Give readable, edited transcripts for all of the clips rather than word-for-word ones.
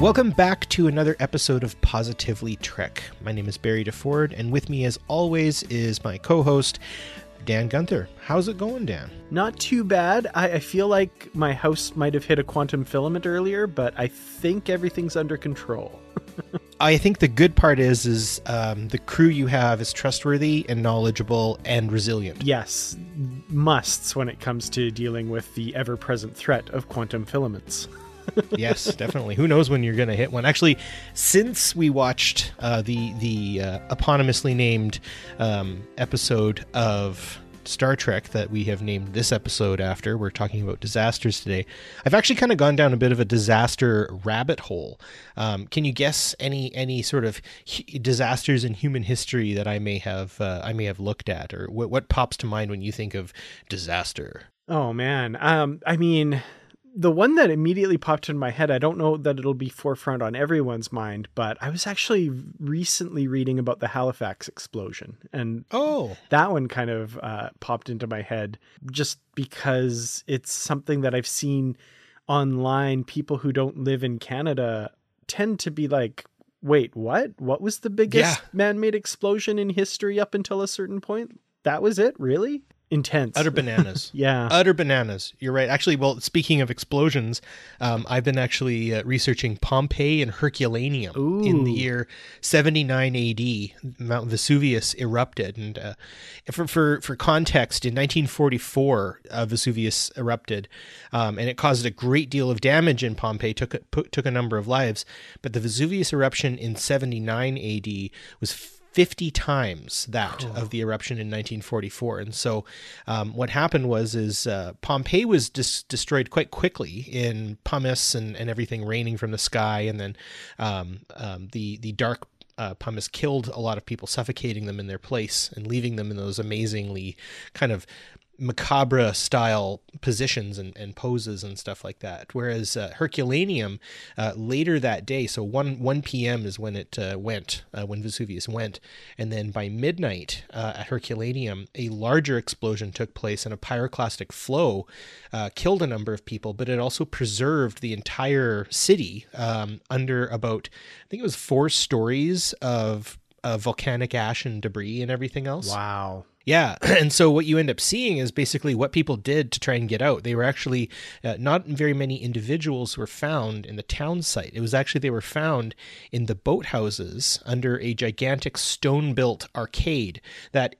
Welcome back to another episode of Positively Trek. My name is Barry DeFord, and with me as always is my co-host, Dan Gunther. How's it going, Dan? Not too bad. I feel like my house might have hit a quantum filament earlier, but I think everything's under control. I think the good part is the crew you have is trustworthy and knowledgeable and resilient. Yes, musts when it comes to dealing with the ever-present threat of quantum filaments. Yes, definitely. Who knows when you're going to hit one? Actually, since we watched the eponymously named episode of Star Trek that we have named this episode after, we're talking about disasters today. I've actually kind of gone down a bit of a disaster rabbit hole. Can you guess any sort of disasters in human history that I may have looked at, or what pops to mind when you think of disaster? Oh man, I mean. The one that immediately popped in my head, I don't know that it'll be forefront on everyone's mind, but I was actually recently reading about the Halifax explosion. And that one kind of popped into my head just because it's something that I've seen online. People who don't live in Canada tend to be like, wait, what? What was the biggest man-made explosion in history up until a certain point? That was it? Really? Intense. Utter bananas. Yeah. Utter bananas. You're right. Actually, well, speaking of explosions, I've been actually researching Pompeii and Herculaneum. Ooh. In the year 79 AD. Mount Vesuvius erupted. And for context, in 1944, Vesuvius erupted, and it caused a great deal of damage in Pompeii, took a number of lives. But the Vesuvius eruption in 79 AD was 50 times that of the eruption in 1944. And so what happened was Pompeii was destroyed quite quickly in pumice and everything raining from the sky. And then the dark pumice killed a lot of people, suffocating them in their place and leaving them in those amazingly kind of macabre style positions and poses and stuff like that. Whereas Herculaneum later that day, so 1 p.m. is when it when Vesuvius went. And then by midnight at Herculaneum, a larger explosion took place and a pyroclastic flow killed a number of people, but it also preserved the entire city under about, I think it was 4 stories of volcanic ash and debris and everything else. Wow. Yeah. And so what you end up seeing is basically what people did to try and get out. They were actually not very many individuals were found in the town site. It was actually they were found in the boathouses under a gigantic stone-built arcade that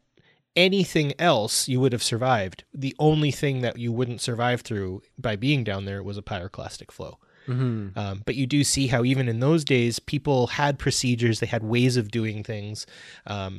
anything else you would have survived. The only thing that you wouldn't survive through by being down there was a pyroclastic flow. Mm-hmm. But you do see how even in those days, people had procedures, they had ways of doing things,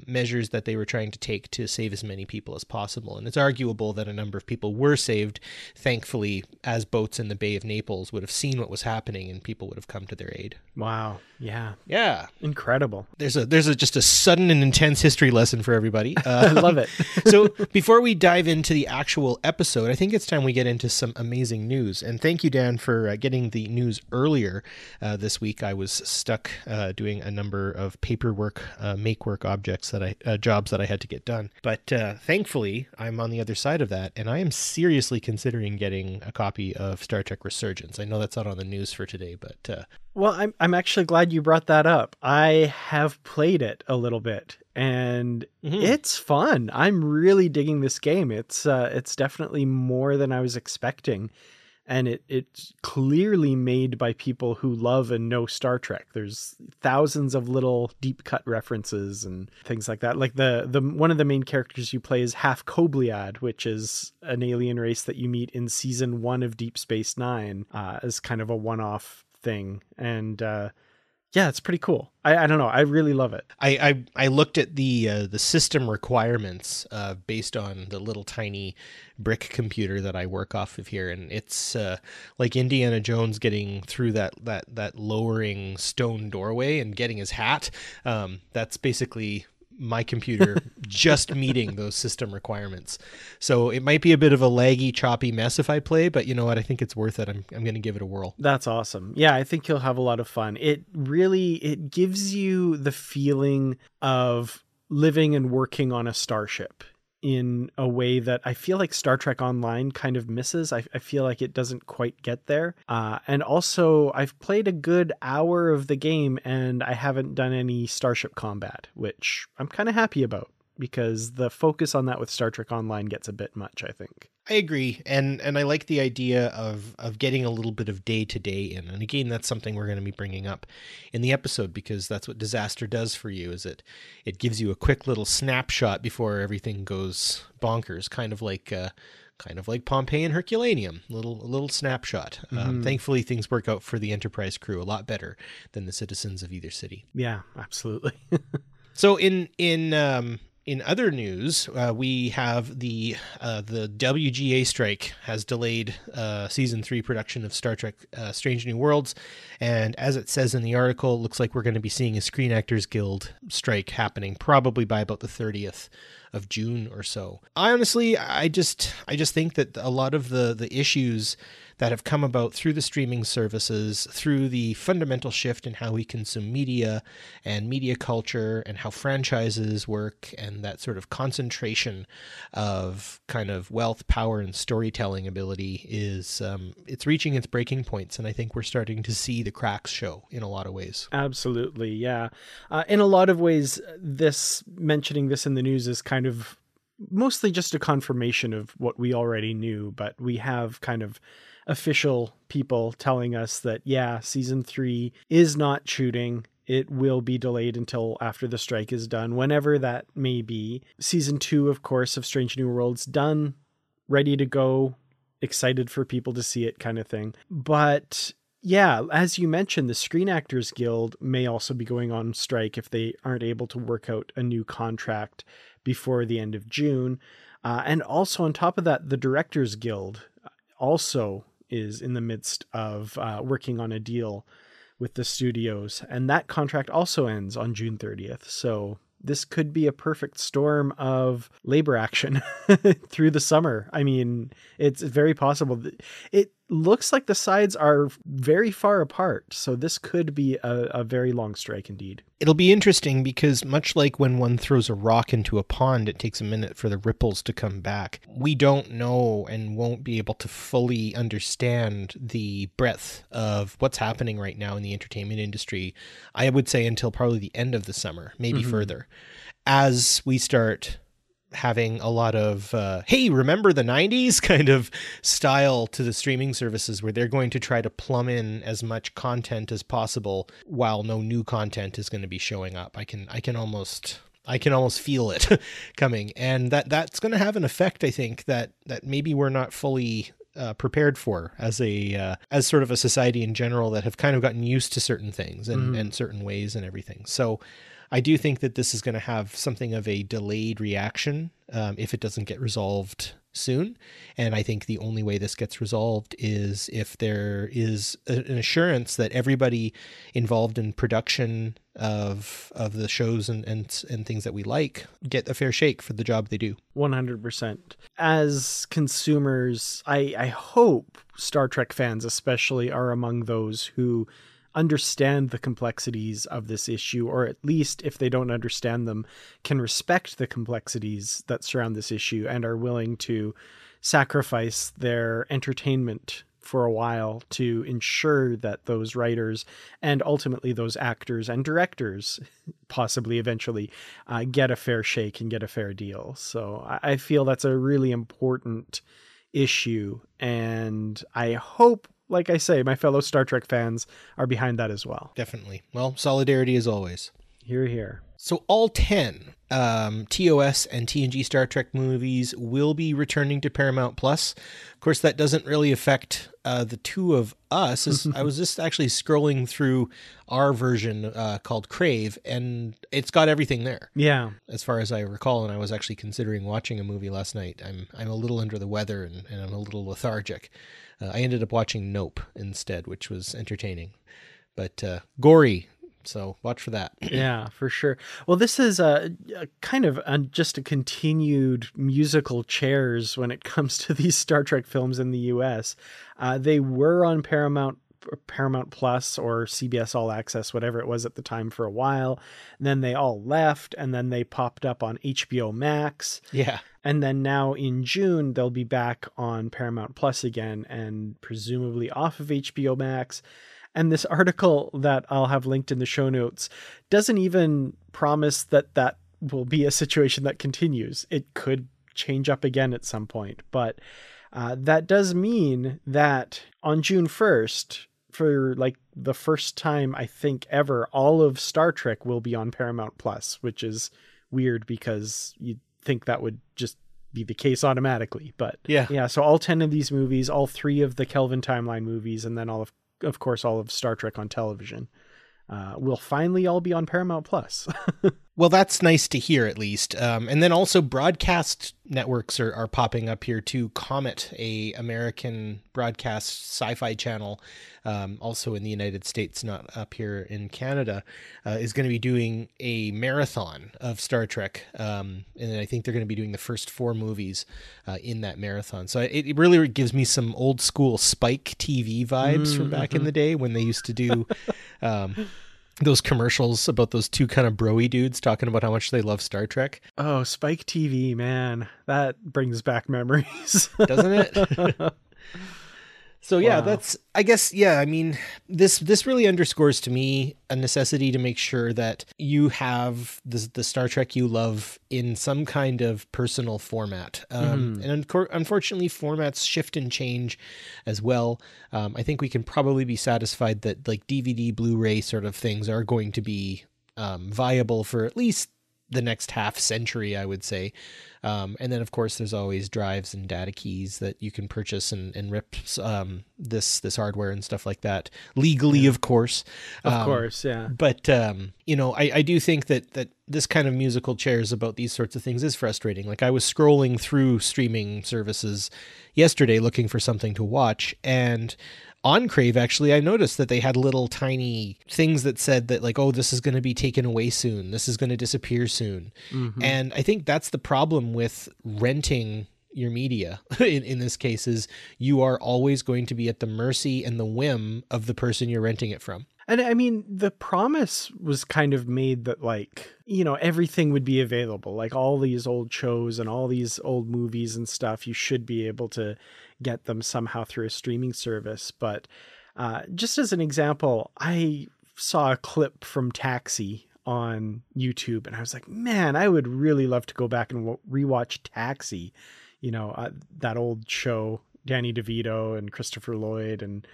measures that they were trying to take to save as many people as possible. And it's arguable that a number of people were saved, thankfully, as boats in the Bay of Naples would have seen what was happening and people would have come to their aid. Wow. Yeah. Yeah. Incredible. There's just a sudden and intense history lesson for everybody. I love it. So before we dive into the actual episode, I think it's time we get into some amazing news. And thank you, Dan, for getting the news earlier this week, I was stuck doing a number of paperwork, make-work objects that jobs that I had to get done. But thankfully, I'm on the other side of that, and I am seriously considering getting a copy of Star Trek Resurgence. I know that's not on the news for today, but... Well, I'm actually glad you brought that up. I have played it a little bit, and it's fun. I'm really digging this game. It's definitely more than I was expecting, and it's clearly made by people who love and know Star Trek. There's thousands of little deep cut references and things like that. Like the one of the main characters you play is Half Kobliad, which is an alien race that you meet in season 1 of Deep Space Nine, as kind of a one-off thing. And yeah, it's pretty cool. I don't know. I really love it. I looked at the system requirements based on the little tiny brick computer that I work off of here, and it's like Indiana Jones getting through that lowering stone doorway and getting his hat. That's basically my computer just meeting those system requirements. So it might be a bit of a laggy, choppy mess if I play, but you know what? I think it's worth it. I'm going to give it a whirl. That's awesome. Yeah, I think you'll have a lot of fun. It gives you the feeling of living and working on a starship in a way that I feel like Star Trek Online kind of misses. I feel like it doesn't quite get there. And also, I've played a good hour of the game and I haven't done any starship combat, which I'm kind of happy about, because the focus on that with Star Trek Online gets a bit much, I think. I agree. And I like the idea of getting a little bit of day-to-day in. And again, that's something we're going to be bringing up in the episode, because that's what Disaster does for you, is it gives you a quick little snapshot before everything goes bonkers, kind of like Pompeii and Herculaneum, a little snapshot. Thankfully, things work out for the Enterprise crew a lot better than the citizens of either city. Yeah, absolutely. So in other news, we have the WGA strike has delayed season 3 production of Star Trek Strange New Worlds. And as it says in the article, it looks like we're going to be seeing a Screen Actors Guild strike happening probably by about the 30th of June or so. Honestly, I just think that a lot of the issues that have come about through the streaming services, through the fundamental shift in how we consume media and media culture and how franchises work, and that sort of concentration of kind of wealth, power, and storytelling ability is it's reaching its breaking points. And I think we're starting to see the cracks show in a lot of ways. Absolutely. Yeah. In a lot of ways, mentioning this in the news is kind of mostly just a confirmation of what we already knew, but we have kind of official people telling us that, yeah, season 3 is not shooting. It will be delayed until after the strike is done, whenever that may be. Season 2, of course, of Strange New Worlds, done, ready to go, excited for people to see it kind of thing. But yeah, as you mentioned, the Screen Actors Guild may also be going on strike if they aren't able to work out a new contract before the end of June. And also on top of that, the Directors Guild also is in the midst of working on a deal with the studios. And that contract also ends on June 30th. So this could be a perfect storm of labor action through the summer. I mean, it's very possible. It looks like the sides are very far apart, so this could be a very long strike indeed. It'll be interesting, because much like when one throws a rock into a pond, it takes a minute for the ripples to come back. We don't know and won't be able to fully understand the breadth of what's happening right now in the entertainment industry, I would say, until probably the end of the summer, maybe further, as we start having a lot of, hey, remember the 90s kind of style to the streaming services, where they're going to try to plumb in as much content as possible while no new content is going to be showing up. I can almost feel it coming. And that's going to have an effect, I think, that maybe we're not fully prepared for as as sort of a society in general, that have kind of gotten used to certain things and certain ways and everything. So I do think that this is going to have something of a delayed reaction if it doesn't get resolved soon. And I think the only way this gets resolved is if there is an assurance that everybody involved in production of the shows and things that we like get a fair shake for the job they do. 100%. As consumers, I hope Star Trek fans especially are among those who understand the complexities of this issue, or at least if they don't understand them, can respect the complexities that surround this issue and are willing to sacrifice their entertainment for a while to ensure that those writers and ultimately those actors and directors possibly eventually get a fair shake and get a fair deal. So I feel that's a really important issue, and I hope, like I say, my fellow Star Trek fans are behind that as well. Definitely. Well, solidarity as always. Hear, hear. So all 10 TOS and TNG Star Trek movies will be returning to Paramount Plus. Of course, that doesn't really affect the two of us. I was just actually scrolling through our version called Crave, and it's got everything there. Yeah. As far as I recall, and I was actually considering watching a movie last night. I'm a little under the weather and I'm a little lethargic. I ended up watching Nope instead, which was entertaining, but gory. So watch for that. Yeah, for sure. Well, this is a kind of just a continued musical chairs when it comes to these Star Trek films in the U.S. They were on Paramount Plus or CBS All Access, whatever it was at the time, for a while. And then they all left, and then they popped up on HBO Max. Yeah. And then now in June, they'll be back on Paramount Plus again, and presumably off of HBO Max. And this article that I'll have linked in the show notes doesn't even promise that that will be a situation that continues. It could change up again at some point, but that does mean that on June 1st, for like the first time, I think ever, all of Star Trek will be on Paramount Plus, which is weird because you'd think that would just be the case automatically. But yeah. So all 10 of these movies, all 3 of the Kelvin timeline movies, and then of course, all of Star Trek on television will finally all be on Paramount Plus. Well, that's nice to hear, at least. And then also broadcast networks are popping up here too. Comet, a American broadcast sci-fi channel, also in the United States, not up here in Canada, is going to be doing a marathon of Star Trek. And I think they're going to be doing the first 4 movies in that marathon. So it really gives me some old school Spike TV vibes from back in the day when they used to do those commercials about those 2 kind of bro-y dudes talking about how much they love Star Trek. Oh, Spike TV, man. That brings back memories. Doesn't it? So yeah, wow. That's, I guess, yeah, I mean, this really underscores to me a necessity to make sure that you have the Star Trek you love in some kind of personal format. And unfortunately, formats shift and change as well. I think we can probably be satisfied that like DVD, Blu-ray sort of things are going to be viable for at least the next half century, I would say. And then of course there's always drives and data keys that you can purchase and rip this hardware and stuff like that legally, yeah. Of course. Yeah. But, you know, I do think that this kind of musical chairs about these sorts of things is frustrating. Like I was scrolling through streaming services yesterday looking for something to watch, and on Crave, actually, I noticed that they had little tiny things that said that like, oh, this is going to be taken away soon. This is going to disappear soon. Mm-hmm. And I think that's the problem with renting your media in this case is you are always going to be at the mercy and the whim of the person you're renting it from. And I mean, the promise was kind of made that like, you know, everything would be available, like all these old shows and all these old movies and stuff. You should be able to get them somehow through a streaming service. But just as an example, I saw a clip from Taxi on YouTube and I was like, man, I would really love to go back and rewatch Taxi. You know, that old show, Danny DeVito and Christopher Lloyd and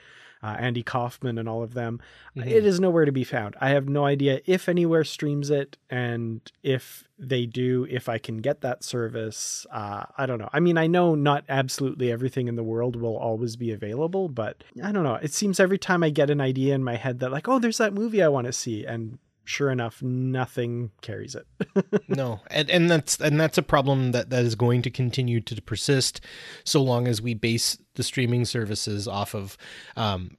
Andy Kaufman and all of them. Mm-hmm. It is nowhere to be found. I have no idea if anywhere streams it, and if they do, if I can get that service. I don't know. I mean, I know not absolutely everything in the world will always be available, but I don't know. It seems every time I get an idea in my head that like, oh, there's that movie I want to see, and sure enough, nothing carries it. No. And that's a problem that is going to continue to persist so long as we base the streaming services off of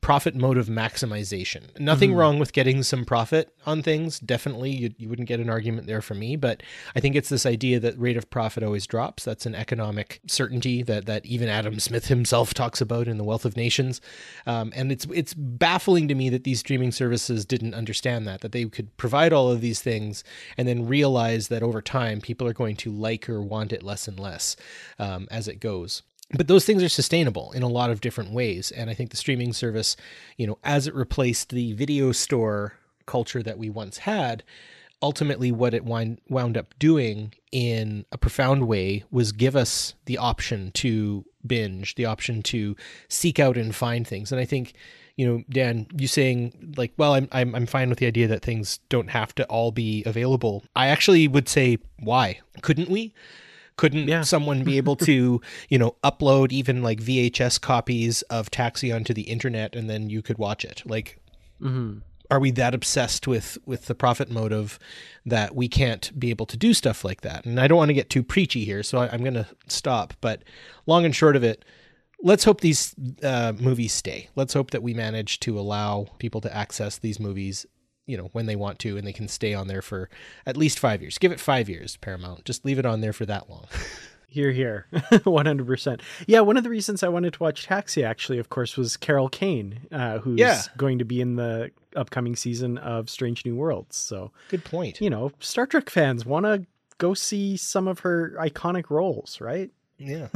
profit motive maximization. Nothing wrong with getting some profit on things. Definitely. You wouldn't get an argument there from me, but I think it's this idea that rate of profit always drops. That's an economic certainty that even Adam Smith himself talks about in The Wealth of Nations. And it's baffling to me that these streaming services didn't understand that they could provide all of these things and then realize that over time, people are going to like or want it less and less as it goes. But those things are sustainable in a lot of different ways. And I think the streaming service, as it replaced the video store culture that we once had, ultimately what it wound up doing in a profound way was give us the option to binge, the option to seek out and find things. And I think, Dan, you saying like, well, I'm fine with the idea that things don't have to all be available. I actually would say, why? Couldn't we? Couldn't someone be able to, upload even like VHS copies of Taxi onto the internet and then you could watch it? Like, are we that obsessed with the profit motive that we can't be able to do stuff like that? And I don't want to get too preachy here, so I'm going to stop. But long and short of it, let's hope these movies stay. Let's hope that we manage to allow people to access these movies when they want to, and they can stay on there for at least 5 years. Give it 5 years, Paramount. Just leave it on there for that long. Hear, hear. 100%. Yeah, one of the reasons I wanted to watch Taxi, actually, of course, was Carol Kane, who's going to be in the upcoming season of Strange New Worlds. So good point. Star Trek fans want to go see some of her iconic roles, right? Yeah.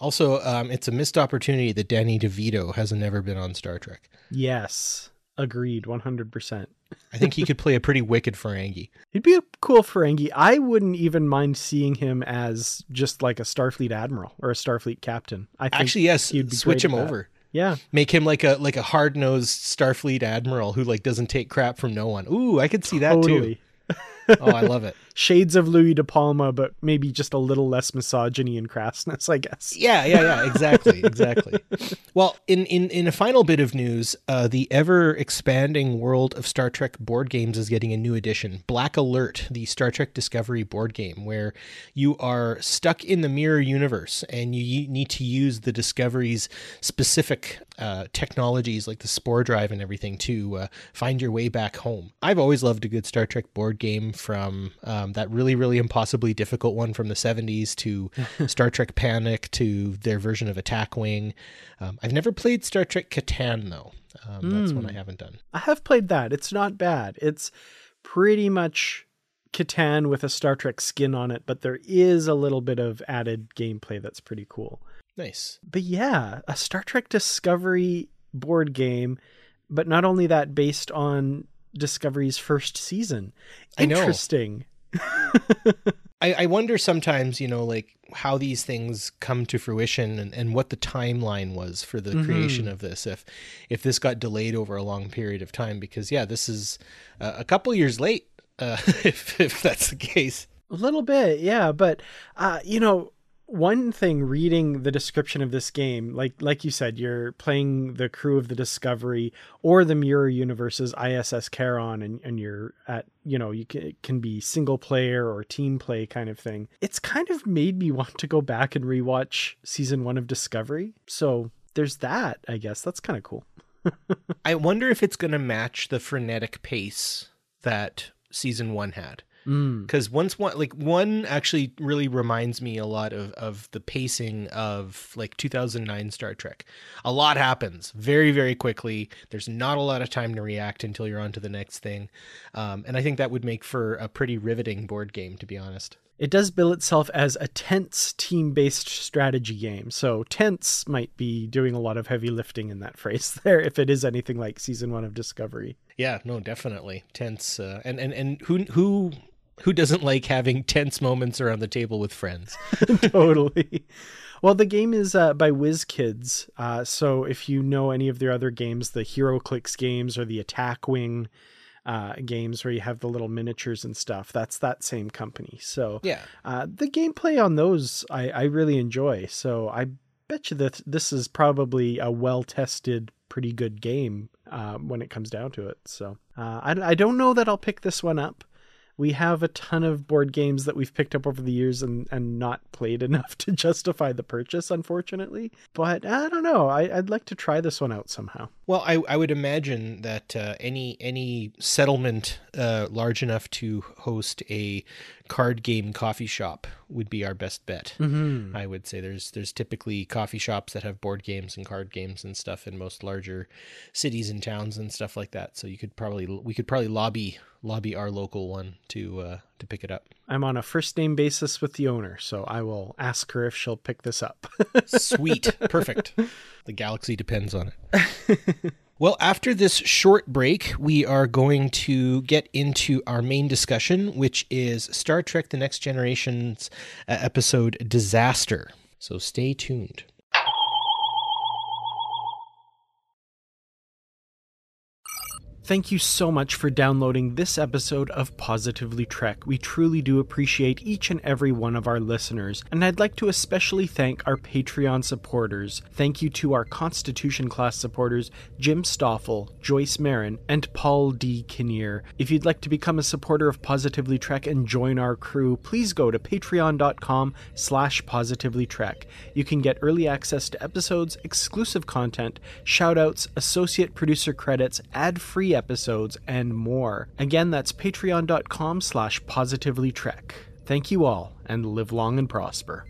Also, it's a missed opportunity that Danny DeVito has never been on Star Trek. Yes. Agreed, 100%. I think he could play a pretty wicked Ferengi. He'd be a cool Ferengi. I wouldn't even mind seeing him as just like a Starfleet admiral or a Starfleet captain. I think actually, yes, he'd be switch him over. Yeah, make him like a hard nosed Starfleet admiral who like doesn't take crap from no one. Ooh, I could see that too. Oh, I love it. Shades of Louis De Palma, but maybe just a little less misogyny and crassness, I guess. Yeah, exactly. Well, in a final bit of news, the ever-expanding world of Star Trek board games is getting a new edition, Black Alert, the Star Trek Discovery board game, where you are stuck in the mirror universe and you need to use the Discovery's specific technologies, like the spore drive and everything, to find your way back home. I've always loved a good Star Trek board game from... that really, really impossibly difficult one from the 70s to Star Trek Panic to their version of Attack Wing. I've never played Star Trek Catan, though. That's one I haven't done. I have played that. It's not bad. It's pretty much Catan with a Star Trek skin on it, but there is a little bit of added gameplay that's pretty cool. Nice. But yeah, a Star Trek Discovery board game, but not only that, based on Discovery's first season. Interesting. I know. I wonder sometimes, like how these things come to fruition and what the timeline was for the creation of this, if this got delayed over a long period of time, because this is a couple years late, if that's the case. A little bit. Yeah. But, one thing reading the description of this game, like you said, you're playing the crew of the Discovery or the mirror universe's ISS Charon, and you're at, it can be single player or team play kind of thing. It's kind of made me want to go back and rewatch season 1 of Discovery. So there's that, I guess. That's kind of cool. I wonder if it's going to match the frenetic pace that season 1 had. Because one actually really reminds me a lot of the pacing of like 2009 Star Trek. A lot happens very, very quickly. There's not a lot of time to react until you're on to the next thing. And I think that would make for a pretty riveting board game, to be honest. It does bill itself as a tense team-based strategy game. So tense might be doing a lot of heavy lifting in that phrase there, if it is anything like season 1 of Discovery. Yeah, no, definitely. Tense. And who doesn't like having tense moments around the table with friends? Totally. Well, the game is by WizKids. So if you know any of their other games, the HeroClix games or the Attack Wing games where you have the little miniatures and stuff, that's that same company. So yeah, the gameplay on those I really enjoy. So I bet you that this is probably a well-tested, pretty good game when it comes down to it. So I don't know that I'll pick this one up. We have a ton of board games that we've picked up over the years and not played enough to justify the purchase, unfortunately. But I don't know. I'd like to try this one out somehow. Well, I would imagine that any settlement large enough to host a card game coffee shop would be our best bet. Mm-hmm. I would say there's typically coffee shops that have board games and card games and stuff in most larger cities and towns and stuff like that. So we could probably lobby our local one to pick it up. I'm on a first name basis with the owner, so I will ask her if she'll pick this up. Sweet. Perfect. The galaxy depends on it. Well, after this short break, we are going to get into our main discussion, which is Star Trek The Next Generation's episode Disaster. So stay tuned. Thank you so much for downloading this episode of Positively Trek. We truly do appreciate each and every one of our listeners, and I'd like to especially thank our Patreon supporters. Thank you to our Constitution Class supporters, Jim Stoffel, Joyce Marin, and Paul D. Kinnear. If you'd like to become a supporter of Positively Trek and join our crew, please go to patreon.com/positivelytrek. You can get early access to episodes, exclusive content, shoutouts, associate producer credits, ad-free episodes, and more. Again, that's patreon.com/positivelytrek. Thank you all, and live long and prosper.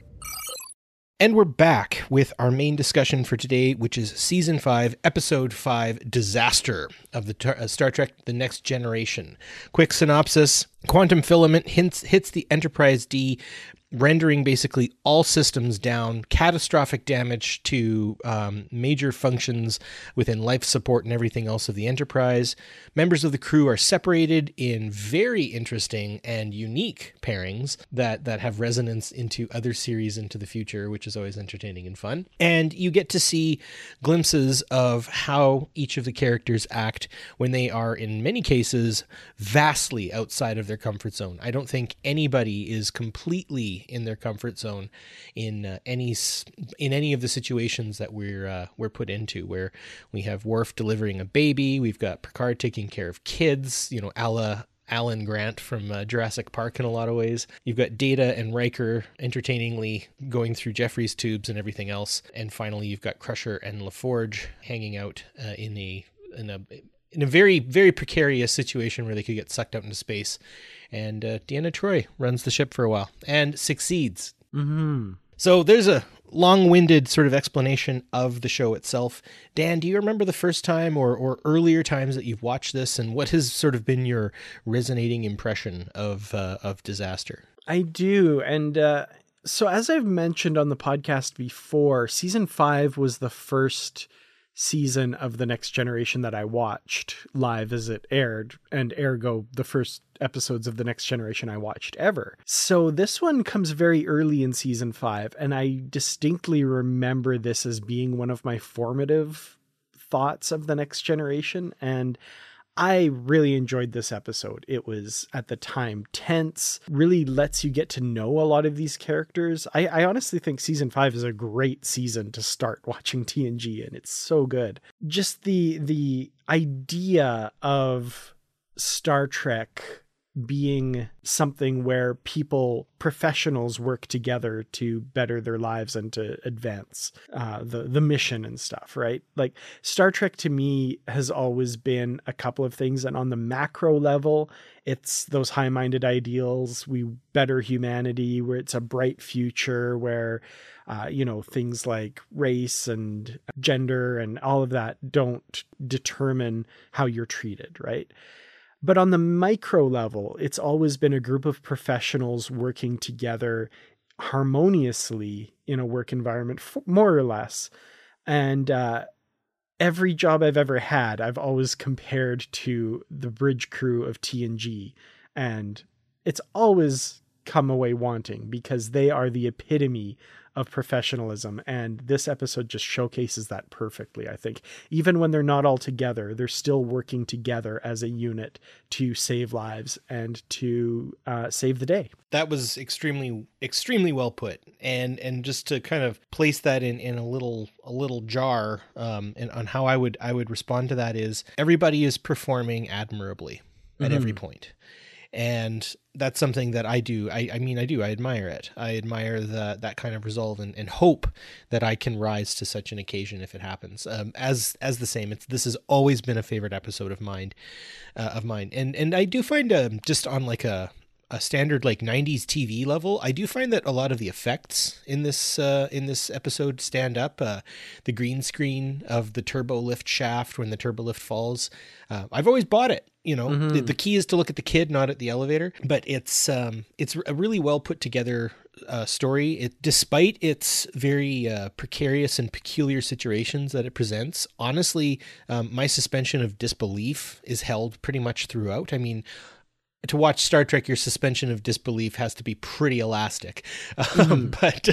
And we're back with our main discussion for today, which is Season 5, Episode 5, Disaster of the Star Trek The Next Generation. Quick synopsis. Quantum filament hits the Enterprise D, rendering basically all systems down, catastrophic damage to major functions within life support and everything else of the Enterprise. Members of the crew are separated in very interesting and unique pairings that have resonance into other series into the future, which is always entertaining and fun. And you get to see glimpses of how each of the characters act when they are, in many cases, vastly outside of their comfort zone. I don't think anybody is completely in their comfort zone in any of the situations that we're put into, where we have Worf delivering a baby, we've got Picard taking care of kids, you know, a la Alan Grant from Jurassic Park in a lot of ways. You've got Data and Riker entertainingly going through Jeffrey's tubes and everything else, and finally you've got Crusher and LaForge hanging out in a very, very precarious situation where they could get sucked out into space. And Deanna Troi runs the ship for a while and succeeds. Mm-hmm. So there's a long-winded sort of explanation of the show itself. Dan, do you remember the first time or earlier times that you've watched this, and what has sort of been your resonating impression of Disaster? I do. And so as I've mentioned on the podcast before, Season 5 was the first season of The Next Generation that I watched live as it aired, and ergo the first episodes of The Next Generation I watched ever. So this one comes very early in Season 5, and I distinctly remember this as being one of my formative thoughts of The Next Generation, and I really enjoyed this episode. It was, at the time, tense, really lets you get to know a lot of these characters. I honestly think Season 5 is a great season to start watching TNG, and it's so good. Just the idea of Star Trek being something where professionals work together to better their lives and to advance the mission and stuff, right? Like, Star Trek to me has always been a couple of things. And on the macro level, it's those high-minded ideals. We better humanity, where it's a bright future, where, things like race and gender and all of that don't determine how you're treated, right? But on the micro level, it's always been a group of professionals working together harmoniously in a work environment, more or less. And every job I've ever had, I've always compared to the bridge crew of TNG. And it's always come away wanting, because they are the epitome of professionalism, and this episode just showcases that perfectly. I think even when they're not all together, they're still working together as a unit to save lives and to save the day. That was extremely well put, and just to kind of place that in a little jar, and on how I would respond to that is everybody is performing admirably at every point. And that's something that I do. I admire it. I admire that kind of resolve and hope that I can rise to such an occasion if it happens. As the same, this has always been a favorite episode of mine, And I do find just on like a standard like 90s TV level, I do find that a lot of the effects in this episode stand up. The green screen of the turbo lift shaft when the turbo lift falls, I've always bought it. You know, the key is to look at the kid, not at the elevator. But it's a really well put together story. It, despite its very precarious and peculiar situations that it presents, honestly, my suspension of disbelief is held pretty much throughout. I mean, to watch Star Trek, your suspension of disbelief has to be pretty elastic. But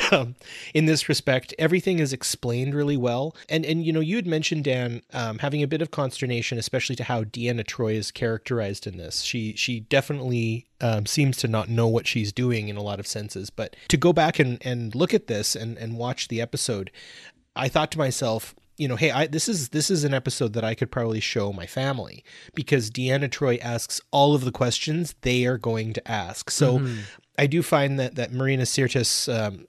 in this respect, everything is explained really well. And you know, you had mentioned, Dan, having a bit of consternation, especially to how Deanna Troi is characterized in this. She definitely seems to not know what she's doing in a lot of senses. But to go back and look at this and watch the episode, I thought to myself, you know, hey, this is an episode that I could probably show my family, because Deanna Troi asks all of the questions they are going to ask. So I do find that Marina Sirtis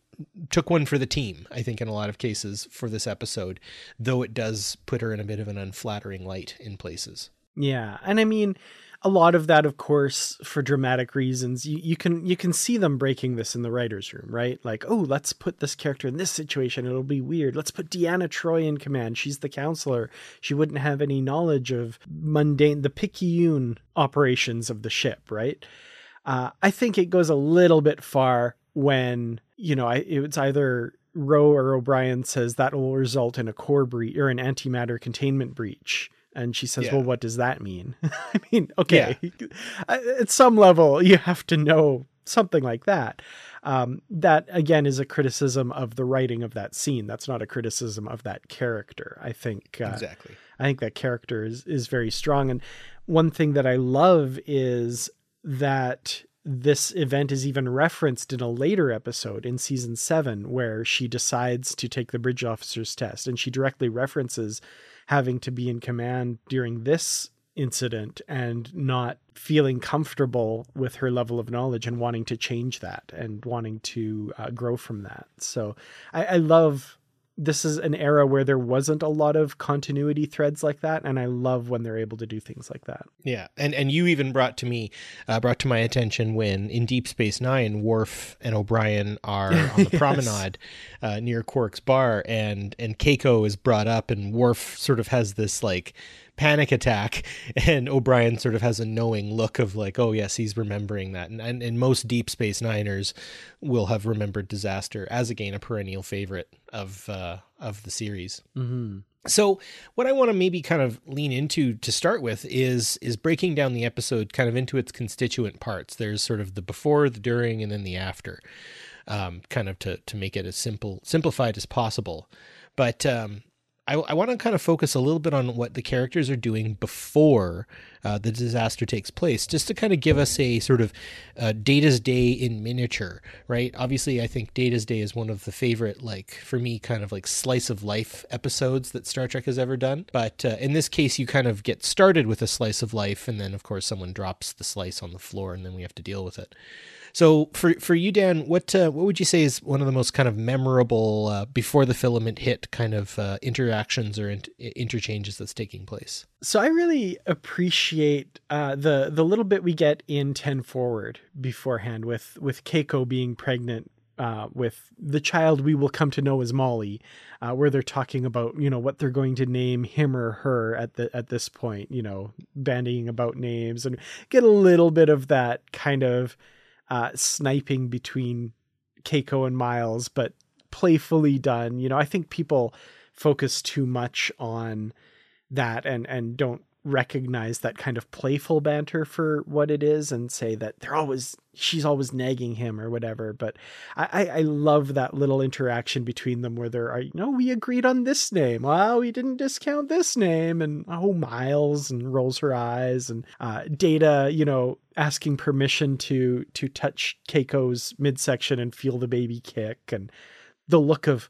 took one for the team, I think, in a lot of cases for this episode, though it does put her in a bit of an unflattering light in places. Yeah. And I mean, a lot of that, of course, for dramatic reasons, you can see them breaking this in the writer's room, right? Like, oh, let's put this character in this situation. It'll be weird. Let's put Deanna Troi in command. She's the counselor. She wouldn't have any knowledge of the Picayune operations of the ship, right? I think it goes a little bit far when, you know, it's either Ro or O'Brien says that will result in a core breach or an antimatter containment breach. And she says, well, what does that mean? I mean, okay, at some level, you have to know something like that. That, again, is a criticism of the writing of that scene. That's not a criticism of that character. I think exactly. I think that character is very strong. And one thing that I love is that this event is even referenced in a later episode in season 7, where she decides to take the bridge officer's test, and she directly references having to be in command during this incident and not feeling comfortable with her level of knowledge and wanting to change that and wanting to grow from that. So I love, this is an era where there wasn't a lot of continuity threads like that. And I love when they're able to do things like that. Yeah. And you even brought to my attention when in Deep Space Nine, Worf and O'Brien are on the promenade near Quark's bar, and Keiko is brought up, and Worf sort of has this like panic attack, and O'Brien sort of has a knowing look of like, oh yes, he's remembering that. And most Deep Space Niners will have remembered Disaster as, again, a perennial favorite of the series. So what I want to maybe kind of lean into to start with is breaking down the episode kind of into its constituent parts. There's sort of the before, the during, and then the after, kind of to make it as simplified as possible. But, I want to kind of focus a little bit on what the characters are doing before the disaster takes place, just to kind of give us a sort of Data's Day in miniature, right? Obviously, I think Data's Day is one of the favorite, like, for me, kind of like slice of life episodes that Star Trek has ever done. But in this case, you kind of get started with a slice of life, and then, of course, someone drops the slice on the floor, and then we have to deal with it. So for you, Dan, what would you say is one of the most kind of memorable before the filament hit kind of interactions or interchanges that's taking place? So I really appreciate the little bit we get in 10 Forward beforehand with Keiko being pregnant with the child we will come to know as Molly, where they're talking about, you know, what they're going to name him or her at this point, you know, bandying about names, and get a little bit of that kind of sniping between Keiko and Miles, but playfully done. You know, I think people focus too much on that and don't recognize that kind of playful banter for what it is and say that she's always nagging him or whatever. But I love that little interaction between them where they're, we agreed on this name. Well, we didn't discount this name. And, Miles, and rolls her eyes, and Data, asking permission to touch Keiko's midsection and feel the baby kick, and the look of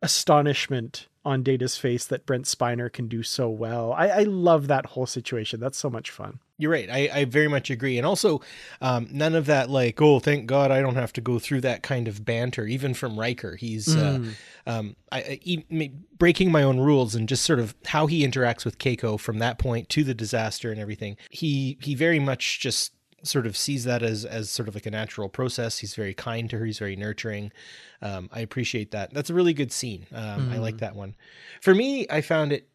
astonishment on Data's face that Brent Spiner can do so well. I love that whole situation. That's so much fun. You're right. I very much agree. And also none of that, like, oh, thank God I don't have to go through that kind of banter, even from Riker. He's breaking my own rules, and just sort of how he interacts with Keiko from that point to the disaster and everything. He very much just sort of sees that as sort of like a natural process. He's very kind to her. He's very nurturing. I appreciate that. That's a really good scene. I like that one. For me, I found it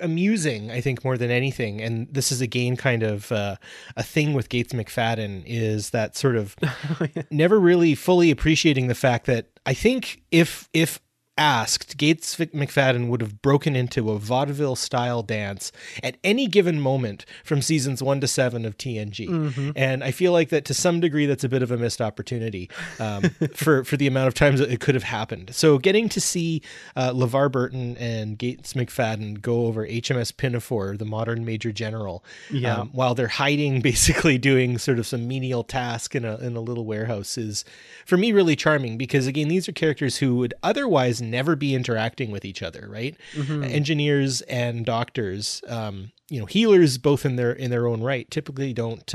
amusing, I think, more than anything. And this is again kind of a thing with Gates McFadden, is that sort of never really fully appreciating the fact that I think if asked, Gates McFadden would have broken into a vaudeville style dance at any given moment from seasons 1 to 7 of TNG. Mm-hmm. And I feel like that to some degree, that's a bit of a missed opportunity for the amount of times that it could have happened. So getting to see LeVar Burton and Gates McFadden go over HMS Pinafore, the modern Major General, while they're hiding, basically doing sort of some menial task in a little warehouse, is for me really charming, because again, these are characters who would otherwise never be interacting with each other, right? Mm-hmm. Engineers and doctors, healers, both in their own right, typically don't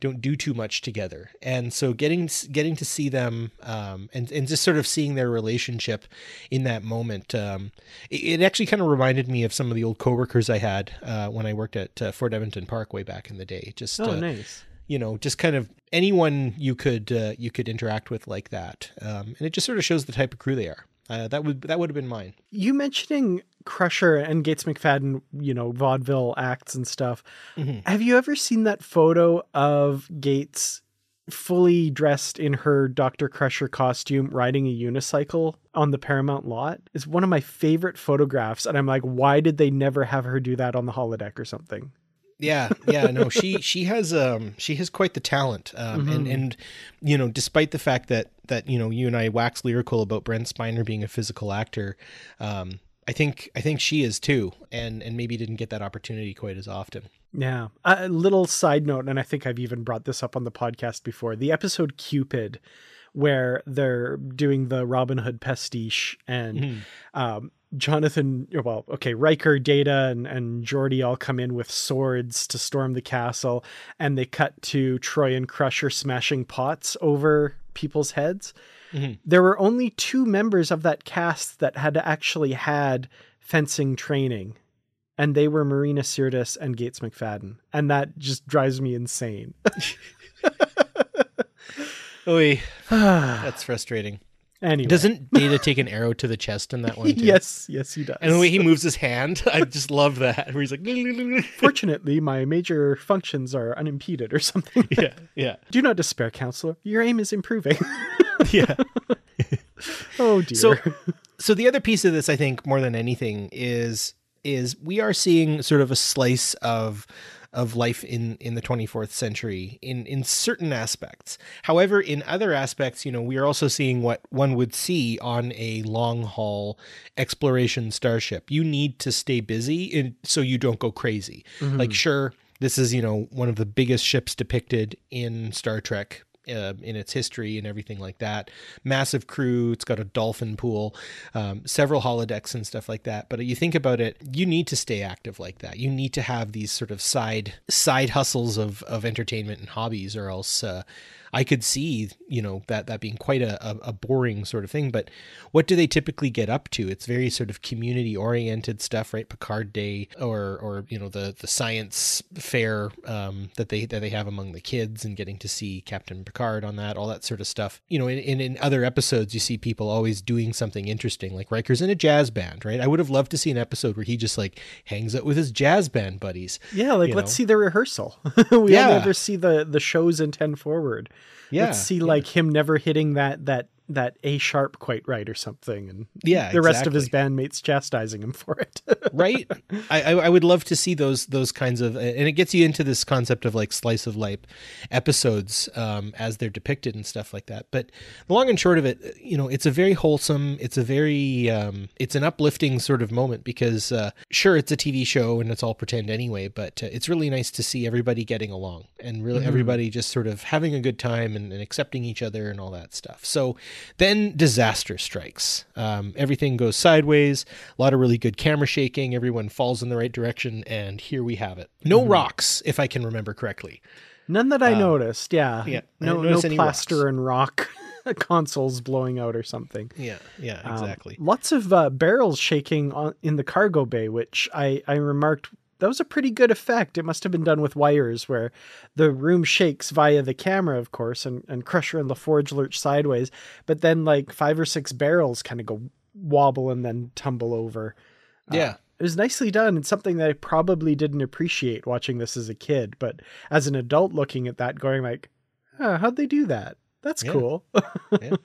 do too much together. And so getting to see them and just sort of seeing their relationship in that moment, it actually kind of reminded me of some of the old coworkers I had when I worked at Fort Edmonton Park way back in the day. Just nice. Just kind of anyone you could interact with like that, and it just sort of shows the type of crew they are. That would have been mine. You mentioning Crusher and Gates McFadden, vaudeville acts and stuff. Mm-hmm. Have you ever seen that photo of Gates fully dressed in her Dr. Crusher costume, riding a unicycle on the Paramount lot? It's one of my favorite photographs. And I'm like, why did they never have her do that on the holodeck or something? Yeah, no, she has quite the talent. Mm-hmm. and despite the fact that you and I wax lyrical about Brent Spiner being a physical actor, I think she is too, and maybe didn't get that opportunity quite as often. Yeah. A little side note, and I think I've even brought this up on the podcast before, the episode Cupid, where they're doing the Robin Hood pastiche, and mm-hmm. Riker, Data, and Geordi all come in with swords to storm the castle, and they cut to Troi and Crusher smashing pots over people's heads. Mm-hmm. There were only 2 members of that cast that had actually had fencing training, and they were Marina Sirtis and Gates McFadden. And that just drives me insane. Oy, that's frustrating. Anyway. Doesn't Data take an arrow to the chest in that one too? Yes, he does. And the way he moves his hand, I just love that. Where he's like, fortunately, my major functions are unimpeded or something. Yeah. Do not despair, counselor. Your aim is improving. Yeah. Oh dear. So the other piece of this, I think, more than anything, is we are seeing sort of a slice of life in the 24th century in certain aspects. However, in other aspects, we are also seeing what one would see on a long haul exploration starship. You need to stay busy so you don't go crazy. Mm-hmm. Like, sure, this is, one of the biggest ships depicted in Star Trek in its history and everything like that. Massive crew. It's got a dolphin pool, several holodecks and stuff like that. But you think about it, you need to stay active like that. You need to have these sort of side hustles of entertainment and hobbies, or else I could see, that being quite a boring sort of thing. But what do they typically get up to? It's very sort of community oriented stuff, right? Picard Day or the science fair that they have among the kids, and getting to see Captain Picard on that, all that sort of stuff. In other episodes, you see people always doing something interesting, like Riker's in a jazz band, right? I would have loved to see an episode where he just like hangs out with his jazz band buddies. Yeah, like let's see the rehearsal. We only ever see the shows in 10 Forward. Yeah, let's see, like him never hitting that that A sharp quite right or something. And yeah, the rest of his bandmates chastising him for it. Right. I would love to see those kinds of, and it gets you into this concept of like slice of life episodes as they're depicted and stuff like that. But the long and short of it, you know, it's a very wholesome, it's a very, it's an uplifting sort of moment because sure, it's a TV show and it's all pretend anyway, but it's really nice to see everybody getting along and really everybody just sort of having a good time and accepting each other and all that stuff. So then disaster strikes. Everything goes sideways, a lot of really good camera shaking, everyone falls in the right direction, and here we have it. No rocks, if I can remember correctly. None that I noticed, yeah. No plaster rocks. And rock consoles blowing out or something. Yeah, exactly. Lots of barrels shaking in the cargo bay, which I remarked that was a pretty good effect. It must have been done with wires where the room shakes via the camera, of course, and Crusher and LaForge lurch sideways. But then like 5 or 6 barrels kind of go wobble and then tumble over. Yeah. It was nicely done. It's something that I probably didn't appreciate watching this as a kid. But as an adult looking at that going like, how'd they do that? That's cool. Yeah.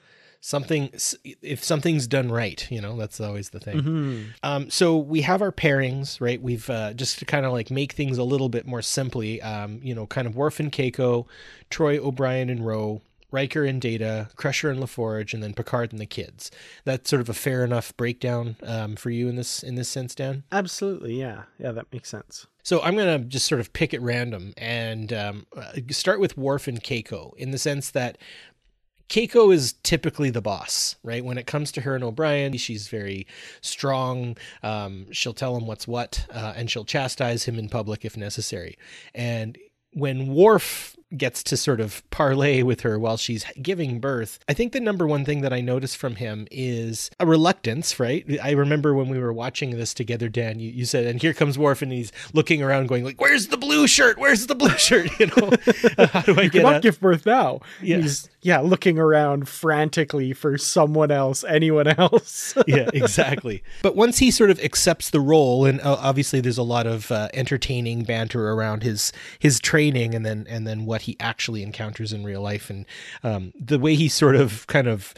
If something's done right, you know, that's always the thing. Mm-hmm. So we have our pairings, right? We've just to kind of like make things a little bit more simply, you know, kind of Worf and Keiko, Troi, O'Brien and Ro, Riker and Data, Crusher and LaForge, and then Picard and the kids. That's sort of a fair enough breakdown for you in this sense, Dan? Absolutely. Yeah, that makes sense. So I'm going to just sort of pick at random and start with Worf and Keiko in the sense that Keiko is typically the boss, right? When it comes to her and O'Brien, she's very strong. She'll tell him what's what, and she'll chastise him in public if necessary. And when Worf gets to sort of parlay with her while she's giving birth, I think the number one thing that I noticed from him is a reluctance, right? I remember when we were watching this together, Dan, you said, and here comes Worf and he's looking around going like, where's the blue shirt? Where's the blue shirt? You know, how do I get out? Give birth now. Yeah. He's looking around frantically for someone else, anyone else. Yeah, exactly. But once he sort of accepts the role, and obviously there's a lot of entertaining banter around his training and then what he actually encounters in real life. And the way he sort of kind of,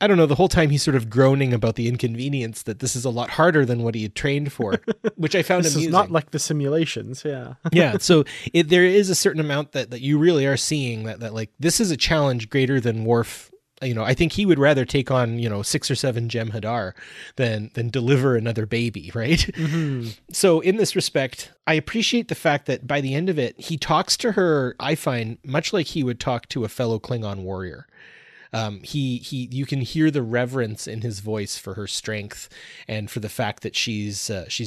I don't know, the whole time he's sort of groaning about the inconvenience that this is a lot harder than what he had trained for, which I found amusing. This is not like the simulations. Yeah. Yeah. So there is a certain amount that you really are seeing that like, this is a challenge greater than Worf. You know, I think he would rather take on, you know, 6 or 7 Gem Hadar than deliver another baby, right? Mm-hmm. So in this respect, I appreciate the fact that by the end of it, he talks to her, I find, much like he would talk to a fellow Klingon warrior. You can hear the reverence in his voice for her strength and for the fact that she's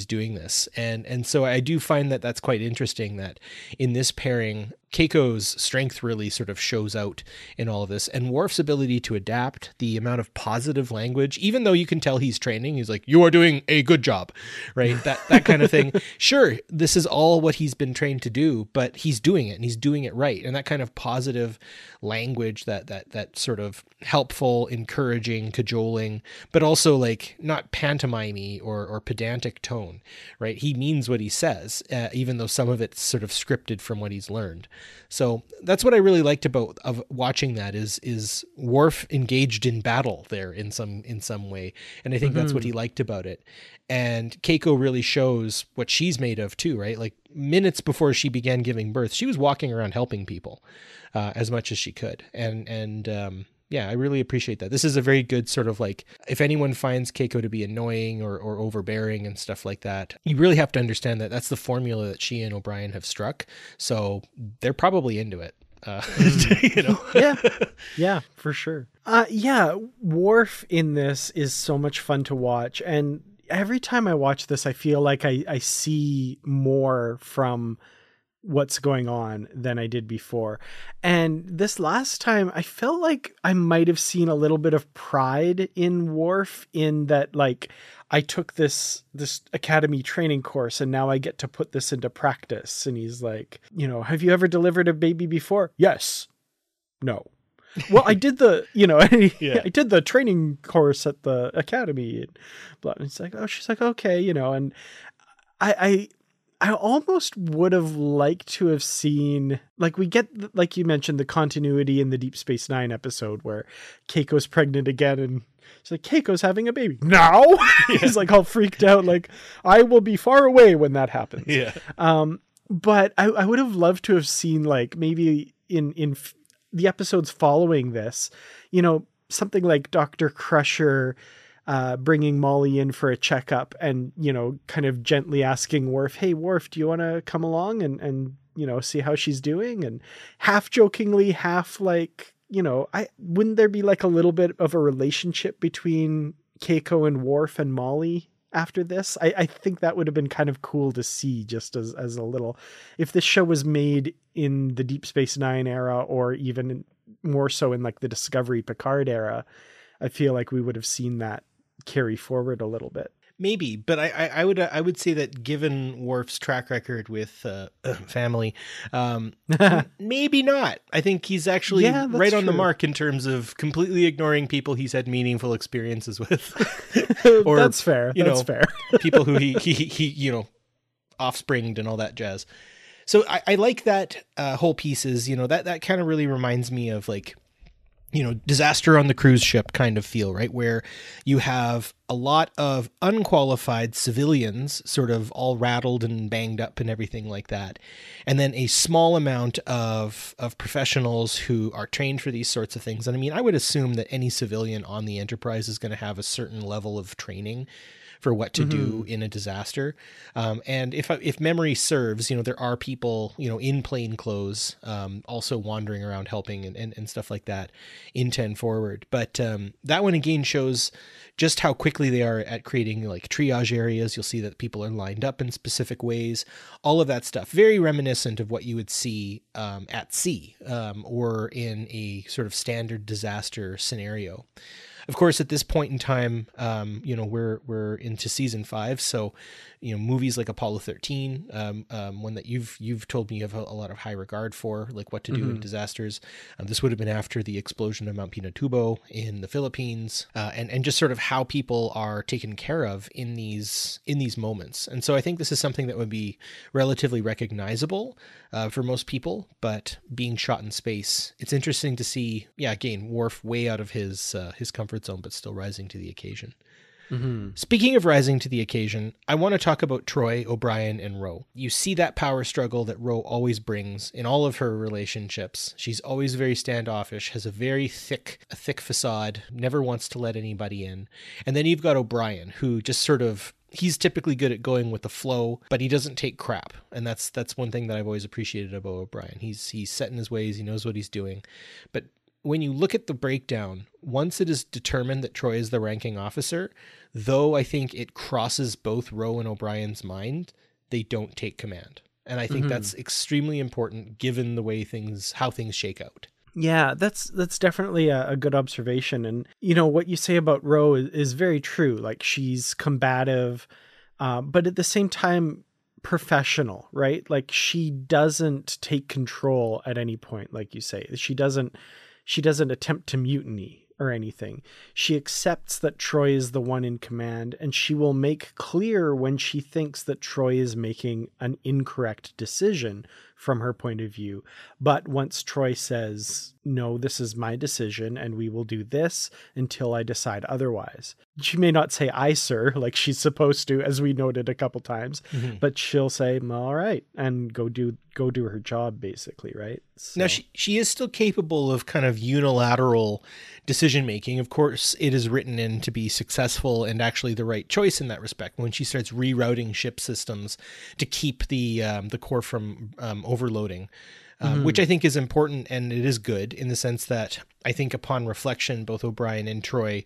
doing this. And so I do find that's quite interesting that in this pairing, Keiko's strength really sort of shows out in all of this, and Worf's ability to adapt, the amount of positive language, even though you can tell he's training, he's like, you are doing a good job, right? That kind of thing. Sure. This is all what he's been trained to do, but he's doing it and he's doing it right. And that kind of positive language, that sort of helpful, encouraging, cajoling, but also like not pantomimey or pedantic tone, right? He means what he says, even though some of it's sort of scripted from what he's learned. So that's what I really liked about watching that is Worf engaged in battle there in some way. And I think that's what he liked about it. And Keiko really shows what she's made of too, right? Like minutes before she began giving birth, she was walking around helping people as much as she could. And yeah, I really appreciate that. This is a very good sort of like, if anyone finds Keiko to be annoying or overbearing and stuff like that, you really have to understand that that's the formula that she and O'Brien have struck. So they're probably into it, you know? Yeah, for sure. Worf in this is so much fun to watch. And every time I watch this, I feel like I see more from what's going on than I did before. And this last time I felt like I might've seen a little bit of pride in Worf in that, like, I took this academy training course and now I get to put this into practice. And he's like, you know, have you ever delivered a baby before? Yes. No. Well, I did I did the training course at the academy. And it's like, oh, she's like, okay. You know, and I I almost would have liked to have seen, like, we get, like you mentioned, the continuity in the Deep Space Nine episode where Keiko's pregnant again and she's like, Keiko's having a baby now. Yeah. He's like all freaked out. Like, I will be far away when that happens. Yeah. But I would have loved to have seen, like, maybe in the episodes following this, you know, something like Dr. Crusher bringing Molly in for a checkup and, you know, kind of gently asking Worf, hey, Worf, do you want to come along and, you know, see how she's doing? And half jokingly, half like, you know, wouldn't there be like a little bit of a relationship between Keiko and Worf and Molly after this? I think that would have been kind of cool to see, just as a little, if this show was made in the Deep Space Nine era, or even more so in like the Discovery Picard era, I feel like we would have seen that carry forward a little bit. Maybe, but I would say that given Worf's track record with family, maybe not. I think he's actually right on the mark in terms of completely ignoring people he's had meaningful experiences with. Or, that's fair. That's fair. People who he you know, offspringed and all that jazz. So I like that whole piece is, you know, that kind of really reminds me of, like, you know, Disaster on the Cruise Ship kind of feel, right? Where you have a lot of unqualified civilians sort of all rattled and banged up and everything like that. And then a small amount of professionals who are trained for these sorts of things. And I mean, I would assume that any civilian on the Enterprise is going to have a certain level of training for what to do in a disaster. And if memory serves, you know, there are people, you know, in plain clothes also wandering around helping and stuff like that in 10 Forward. But that one again shows just how quickly they are at creating like triage areas. You'll see that people are lined up in specific ways, all of that stuff. Very reminiscent of what you would see at sea or in a sort of standard disaster scenario. Of course, at this point in time, you know, we're into season 5. So, you know, movies like Apollo 13, one that you've told me you have a lot of high regard for, like what to do in disasters. This would have been after the explosion of Mount Pinatubo in the Philippines, and just sort of how people are taken care of in these moments. And so I think this is something that would be relatively recognizable for most people, but being shot in space, it's interesting to see, again, Worf way out of his comfort zone, but still rising to the occasion. Speaking of rising to the occasion, I want to talk about Troi, O'Brien, and Ro. You see that power struggle that Ro always brings in all of her relationships. She's always very standoffish, has a thick facade, never wants to let anybody in. And then you've got O'Brien, who just sort of, he's typically good at going with the flow, but he doesn't take crap. And that's one thing that I've always appreciated about O'Brien. He's set in his ways, he knows what he's doing. But when you look at the breakdown, once it is determined that Troi is the ranking officer, though I think it crosses both Ro and O'Brien's mind, they don't take command. And I think that's extremely important given the way how things shake out. Yeah, that's definitely a good observation. And, you know, what you say about Ro is very true. Like, she's combative, but at the same time, professional, right? Like, she doesn't take control at any point. Like you say, she doesn't attempt to mutiny or anything. She accepts that Troi is the one in command, and she will make clear when she thinks that Troi is making an incorrect decision from her point of view. But once Troi says, no, this is my decision and we will do this until I decide otherwise. She may not say aye, sir, like she's supposed to, as we noted a couple times, but she'll say, all right, and go do her job, basically, right? So. Now, she is still capable of kind of unilateral decision-making. Of course, it is written in to be successful and actually the right choice in that respect. When she starts rerouting ship systems to keep the core from overloading, which I think is important, and it is good in the sense that I think upon reflection, both O'Brien and Troi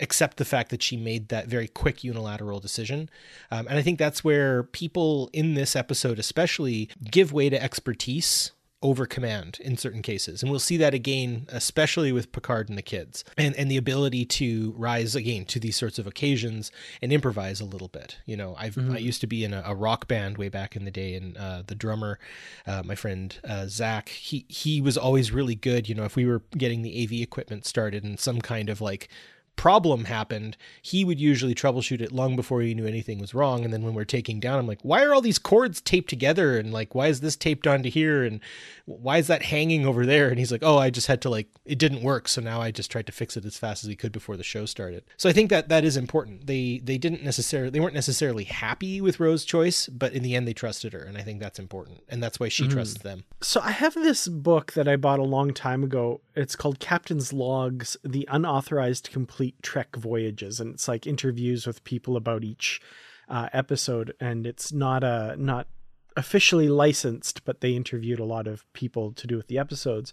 accept the fact that she made that very quick unilateral decision. And I think that's where people in this episode especially give way to expertise over command in certain cases. And we'll see that again, especially with Picard and the kids, and the ability to rise again to these sorts of occasions and improvise a little bit. You know, I used to be in a rock band way back in the day, and the drummer, my friend Zach, he was always really good. You know, if we were getting the AV equipment started and some kind of like problem happened, he would usually troubleshoot it long before he knew anything was wrong. And then when we're taking down, I'm like, why are all these cords taped together? And like, why is this taped onto here? And why is that hanging over there? And he's like, oh, I just had to like, it didn't work. So now I just tried to fix it as fast as we could before the show started. So I think that that is important. They weren't necessarily happy with Ro's choice, but in the end they trusted her. And I think that's important. And that's why she trusts them. So I have this book that I bought a long time ago. It's called Captain's Logs, The Unauthorized Complete Trek Voyages. And it's like interviews with people about each episode. And it's not officially licensed, but they interviewed a lot of people to do with the episodes.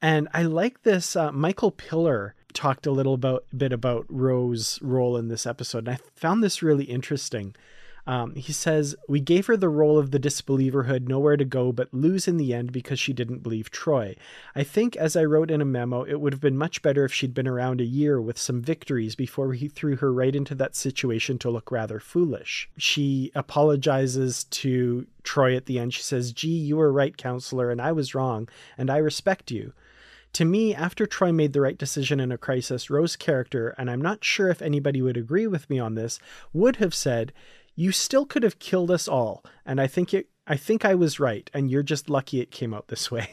And I like this. Michael Piller talked a little bit about Ro's role in this episode. And I found this really interesting. He says, we gave her the role of the disbeliever who had nowhere to go but lose in the end because she didn't believe Troi. I think, as I wrote in a memo, it would have been much better if she'd been around a year with some victories before we threw her right into that situation to look rather foolish. She apologizes to Troi at the end. She says, gee, you were right, counselor, and I was wrong, and I respect you. To me, after Troi made the right decision in a crisis, Ro's character, and I'm not sure if anybody would agree with me on this, would have said, you still could have killed us all. And I think I was right. And you're just lucky it came out this way.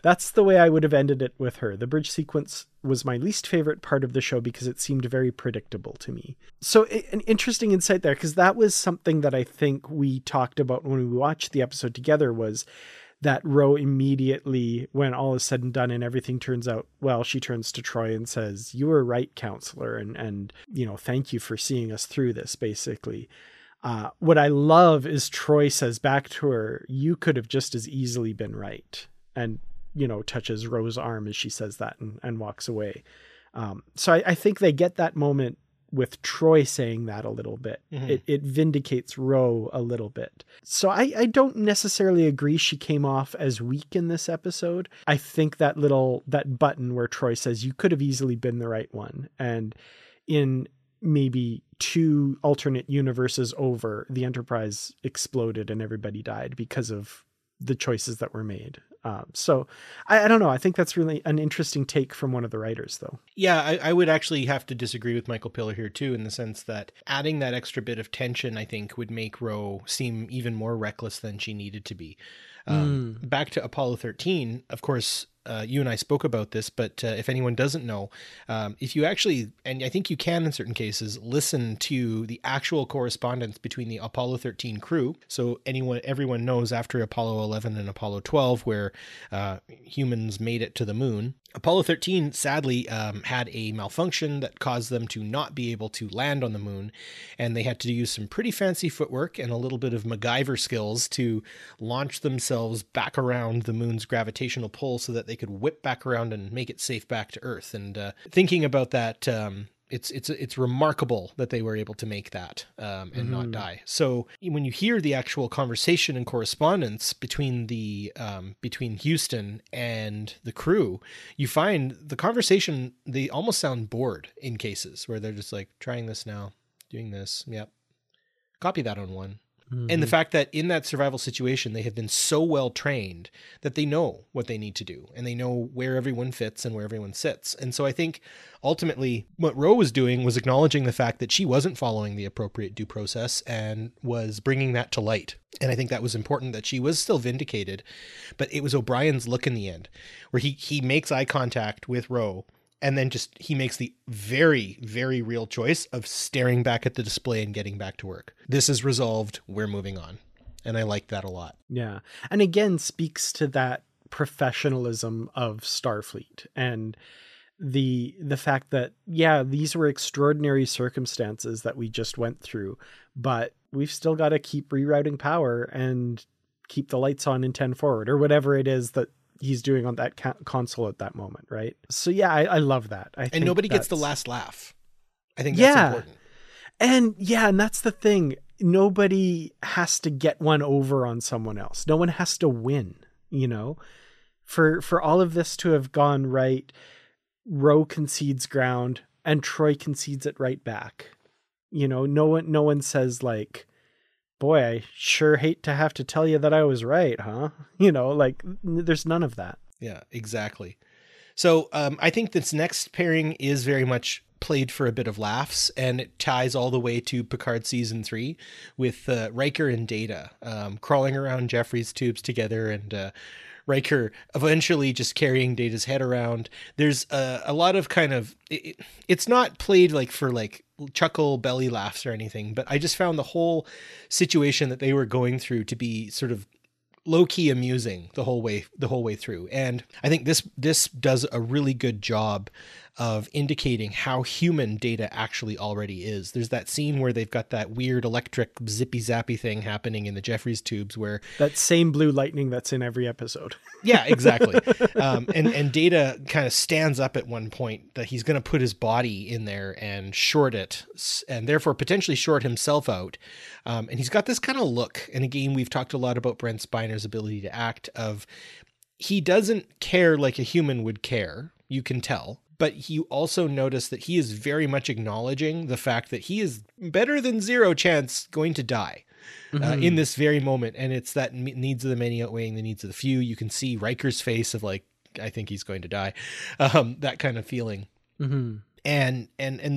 That's the way I would have ended it with her. The bridge sequence was my least favorite part of the show because it seemed very predictable to me. So an interesting insight there, because that was something that I think we talked about when we watched the episode together, was that Ro immediately, when all is said and done and everything turns out well, she turns to Troi and says, you were right, counselor. And you know, thank you for seeing us through this, basically. What I love is Troi says back to her, you could have just as easily been right. And, you know, touches Ro's arm as she says that and walks away. So I think they get that moment with Troi saying that a little bit. Mm-hmm. It vindicates Ro a little bit. So I don't necessarily agree she came off as weak in this episode. I think that button where Troi says, you could have easily been the right one. And in maybe two alternate universes over, the Enterprise exploded and everybody died because of the choices that were made. So I don't know. I think that's really an interesting take from one of the writers, though. Yeah, I would actually have to disagree with Michael Piller here, too, in the sense that adding that extra bit of tension, I think, would make Ro seem even more reckless than she needed to be. Back to Apollo 13, of course, you and I spoke about this, but if anyone doesn't know, if you actually, and I think you can in certain cases, listen to the actual correspondence between the Apollo 13 crew. So everyone knows after Apollo 11 and Apollo 12, where humans made it to the moon. Apollo 13, sadly, had a malfunction that caused them to not be able to land on the moon. And they had to use some pretty fancy footwork and a little bit of MacGyver skills to launch themselves back around the moon's gravitational pull so that they could whip back around and make it safe back to Earth. And thinking about that, it's remarkable that they were able to make that and not die. So when you hear the actual conversation and correspondence between Houston and the crew, you find the conversation, they almost sound bored in cases where they're just like trying this now, doing this. Yep. Copy that on one. Mm-hmm. And the fact that in that survival situation, they have been so well trained that they know what they need to do and they know where everyone fits and where everyone sits. And so I think ultimately what Ro was doing was acknowledging the fact that she wasn't following the appropriate due process and was bringing that to light. And I think that was important, that she was still vindicated, but it was O'Brien's look in the end where he makes eye contact with Ro. And then he makes the very, very real choice of staring back at the display and getting back to work. This is resolved. We're moving on. And I like that a lot. Yeah. And again, speaks to that professionalism of Starfleet and the fact that, yeah, these were extraordinary circumstances that we just went through, but we've still got to keep rerouting power and keep the lights on in 10 forward or whatever it is that he's doing on that console at that moment, right? So yeah, I love that. And nobody gets the last laugh. I think that's important. And that's the thing. Nobody has to get one over on someone else. No one has to win, you know? For all of this to have gone right, Ro concedes ground and Troi concedes it right back. You know, no one says like, boy, I sure hate to have to tell you that I was right, huh? You know, like there's none of that. Yeah, exactly. So I think this next pairing is very much played for a bit of laughs, and it ties all the way to Picard season 3 with Riker and Data crawling around Jeffrey's tubes together, and Riker eventually just carrying Data's head around. There's a lot of kind of, it's not played like for like chuckle belly laughs or anything, but I just found the whole situation that they were going through to be sort of low-key amusing the whole way through. And I think this does a really good job of indicating how human Data actually already is. There's that scene where they've got that weird electric zippy zappy thing happening in the Jeffries tubes, where that same blue lightning that's in every episode. Yeah, exactly. And Data kind of stands up at one point that he's going to put his body in there and short it, and therefore potentially short himself out. And he's got this kind of look. And again, we've talked a lot about Brent Spiner's ability to act, of he doesn't care like a human would care. You can tell. But you also notice that he is very much acknowledging the fact that he is better than 0% going to die in this very moment. And it's that needs of the many outweighing the needs of the few. You can see Riker's face of like, I think he's going to die. That kind of feeling. Mm-hmm. And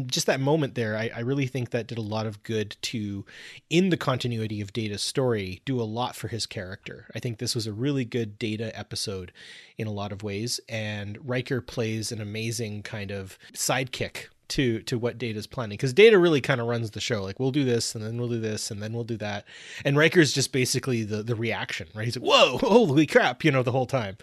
just that moment there, I really think that did a lot of good to, in the continuity of Data's story, do a lot for his character. I think this was a really good Data episode in a lot of ways. And Riker plays an amazing kind of sidekick to what Data's planning, because Data really kind of runs the show. Like, we'll do this, and then we'll do this, and then we'll do that. And Riker's just basically the reaction, right? He's like, whoa, holy crap, the whole time.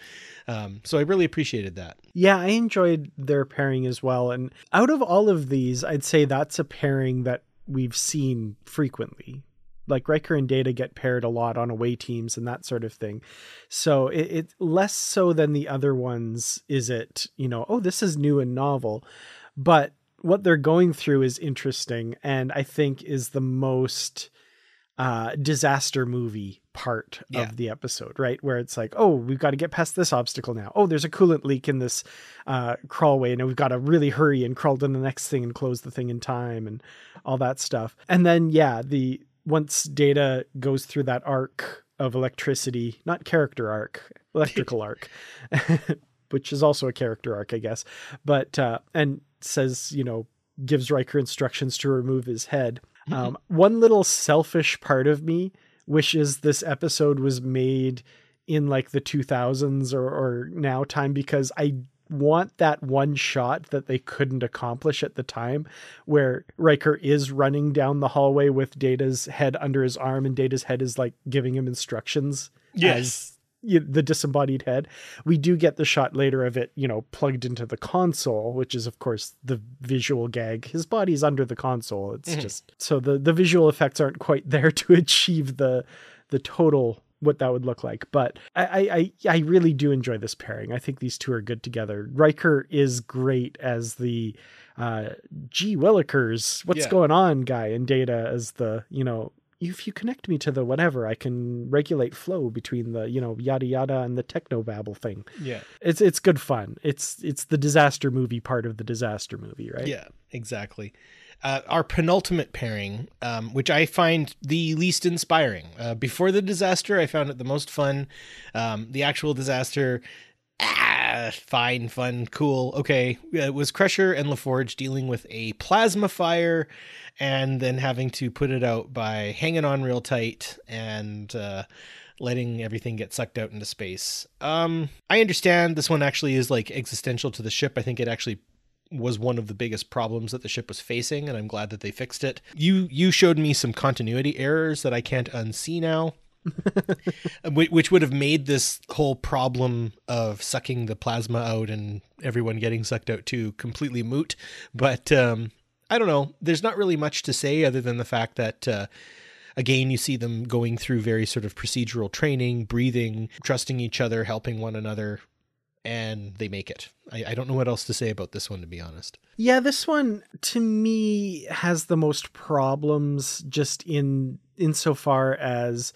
So I really appreciated that. Yeah, I enjoyed their pairing as well. And out of all of these, I'd say that's a pairing that we've seen frequently. Like, Riker and Data get paired a lot on away teams and that sort of thing. So it less so than the other ones is it, this is new and novel. But what they're going through is interesting, and I think is the most disaster movie part of the episode, right? Where it's like, oh, we've got to get past this obstacle now. Oh, there's a coolant leak in this crawlway, and we've got to really hurry and crawl to the next thing and close the thing in time and all that stuff. And then, once Data goes through that arc of electricity, not character arc, electrical arc, which is also a character arc, I guess. But, and says, gives Riker instructions to remove his head. One little selfish part of me wishes this episode was made in like the 2000s or now time, because I want that one shot that they couldn't accomplish at the time, where Riker is running down the hallway with Data's head under his arm, and Data's head is like giving him instructions. Yes. The disembodied head. We do get the shot later of it, plugged into the console, which is of course the visual gag. His body's under the console. It's just so the visual effects aren't quite there to achieve the total what that would look like. But I really do enjoy this pairing. I think these two are good together. Riker is great as the gee willikers, what's going on guy, and Data as the, if you connect me to the whatever, I can regulate flow between the, yada yada and the techno babble thing. Yeah. It's good fun. It's the disaster movie part of the disaster movie, right? Yeah, exactly. Our penultimate pairing, which I find the least inspiring. Before the disaster, I found it the most fun. The actual disaster, fine, fun, cool. Okay. It was Crusher and LaForge dealing with a plasma fire and then having to put it out by hanging on real tight and, letting everything get sucked out into space. I understand this one actually is like existential to the ship. I think it actually was one of the biggest problems that the ship was facing, and I'm glad that they fixed it. You showed me some continuity errors that I can't unsee now. Which would have made this whole problem of sucking the plasma out and everyone getting sucked out too completely moot. But I don't know. There's not really much to say other than the fact that, again, you see them going through very sort of procedural training, breathing, trusting each other, helping one another, and they make it. I don't know what else to say about this one, to be honest. Yeah, this one to me has the most problems just insofar as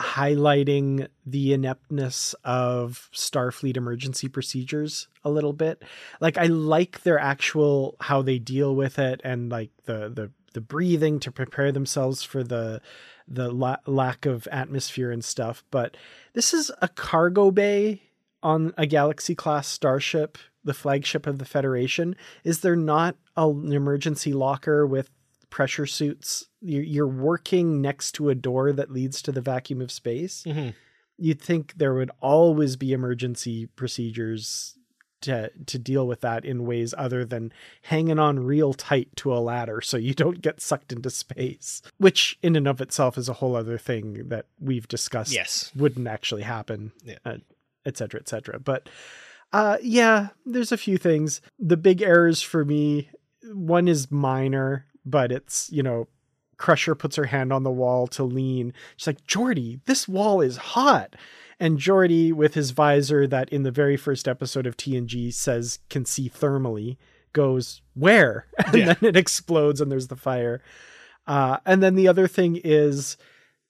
highlighting the ineptness of Starfleet emergency procedures a little bit. Like, I like their actual, how they deal with it, and like the breathing to prepare themselves for the lack of atmosphere and stuff. But this is a cargo bay on a Galaxy class starship, the flagship of the Federation. Is there not an emergency locker with pressure suits. You're working next to a door that leads to the vacuum of space. Mm-hmm. You'd think there would always be emergency procedures to deal with that in ways other than hanging on real tight to a ladder so you don't get sucked into space, which in and of itself is a whole other thing that we've discussed. Yes. Wouldn't actually happen, yeah. Et cetera, et cetera. But yeah, there's a few things. The big errors for me, one is minor, but it's, you know, Crusher puts her hand on the wall to lean. She's like, Geordi, this wall is hot. And Geordi, with his visor that in the very first episode of TNG says can see thermally, goes, where? And yeah. Then it explodes and there's the fire. And then the other thing is,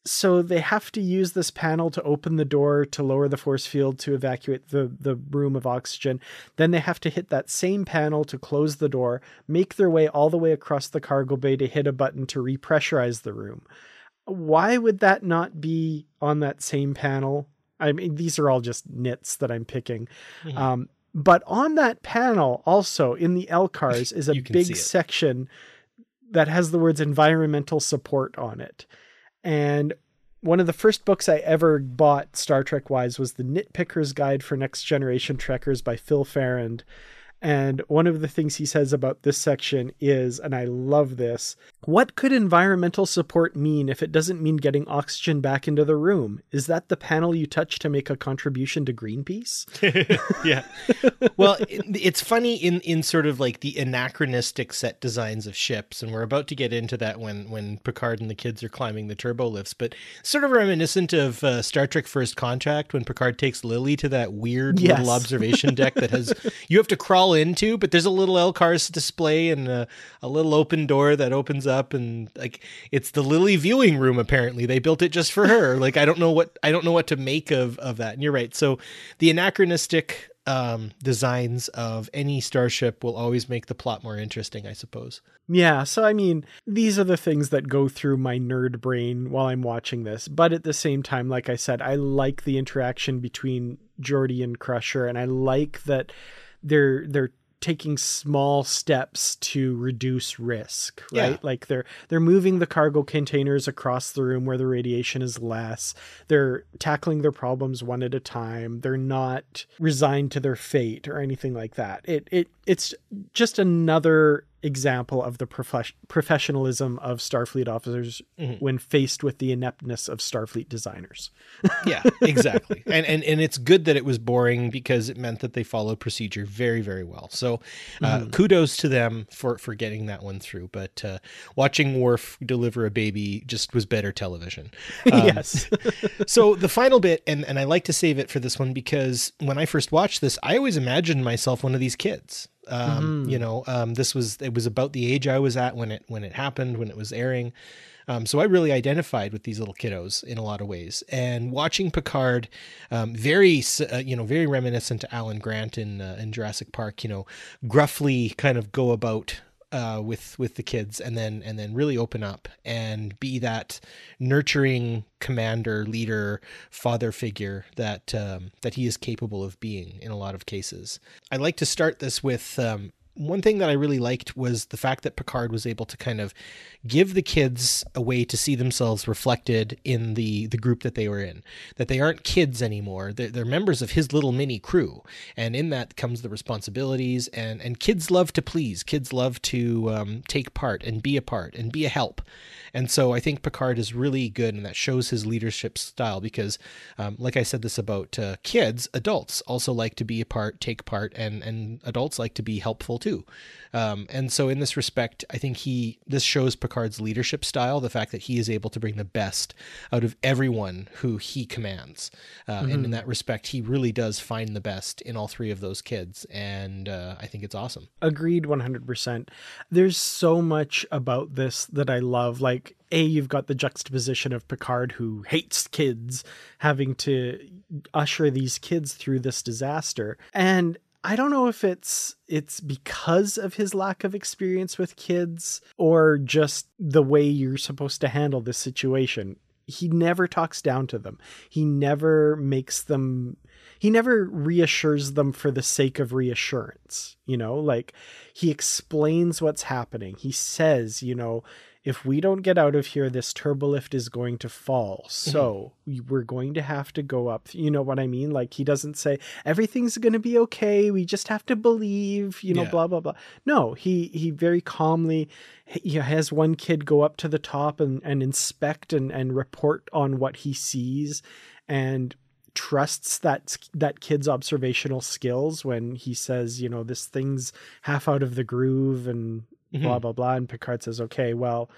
so they have to use this panel to open the door to lower the force field to evacuate the room of oxygen. Then they have to hit that same panel to close the door, make their way all the way across the cargo bay to hit a button to repressurize the room. Why would that not be on that same panel? I mean, these are all just nits that I'm picking. Mm-hmm. But on that panel also in the LCARS is a big section that has the words environmental support on it. And one of the first books I ever bought Star Trek wise was The Nitpicker's Guide for Next Generation Trekkers by Phil Farrand. And one of the things he says about this section is, and I love this, what could environmental support mean if it doesn't mean getting oxygen back into the room? Is that the panel you touch to make a contribution to Greenpeace? Yeah. Well, it's funny in sort of like the anachronistic set designs of ships. And we're about to get into that when Picard and the kids are climbing the turbo lifts, but sort of reminiscent of Star Trek First Contact when Picard takes Lily to that weird yes. little observation deck that has, you have to crawl into, but there's a little LCARS display and a little open door that opens up, and like it's the Lily viewing room. Apparently, they built it just for her. Like I don't know what to make of that. And you're right. So the anachronistic designs of any starship will always make the plot more interesting, I suppose. Yeah. So I mean, these are the things that go through my nerd brain while I'm watching this. But at the same time, like I said, I like the interaction between Geordi and Crusher, and I like that. They're taking small steps to reduce risk, right? Yeah. Like they're moving the cargo containers across the room where the radiation is less. They're tackling their problems one at a time. They're not resigned to their fate or anything like that. It's just another example of the professionalism of Starfleet officers mm-hmm. when faced with the ineptness of Starfleet designers. Yeah, exactly. And it's good that it was boring because it meant that they followed procedure very, very well. So kudos to them for getting that one through. But watching Worf deliver a baby just was better television. Yes. So the final bit, and I like to save it for this one because when I first watched this, I always imagined myself one of these kids. Mm-hmm. You know, it was about the age I was at when it happened, when it was airing. So I really identified with these little kiddos in a lot of ways, and watching Picard, very reminiscent to Alan Grant in Jurassic Park, you know, gruffly kind of go about, with the kids and then really open up and be that nurturing commander, leader, father figure that he is capable of being in a lot of cases. I like to start this with, one thing that I really liked was the fact that Picard was able to kind of give the kids a way to see themselves reflected in the group that they were in, that they aren't kids anymore. They're members of his little mini crew. And in that comes the responsibilities, and kids love to please. Kids love to take part and be a help. And so I think Picard is really good, and that shows his leadership style because like I said this about kids, adults also like to be a part, take part, and adults like to be helpful too. And so in this respect, I think this shows Picard's leadership style, the fact that he is able to bring the best out of everyone who he commands. And in that respect, he really does find the best in all three of those kids. And I think it's awesome. Agreed 100%. There's so much about this that I love. Like, A, you've got the juxtaposition of Picard, who hates kids, having to usher these kids through this disaster. And I don't know if it's because of his lack of experience with kids or just the way you're supposed to handle this situation. he never talks down to them. He never makes them, he never reassures them for the sake of reassurance. You know, like, he explains what's happening. He says, you know, if we don't get out of here, this turbolift is going to fall. So we're going to have to go up. You know what I mean? Like, he doesn't say everything's going to be okay. We just have to believe, you know, blah, blah, blah. No, he very calmly, he has one kid go up to the top and inspect and report on what he sees, and trusts that kid's observational skills when he says, you know, this thing's half out of the groove and blah, blah, blah. And Picard says, okay, well,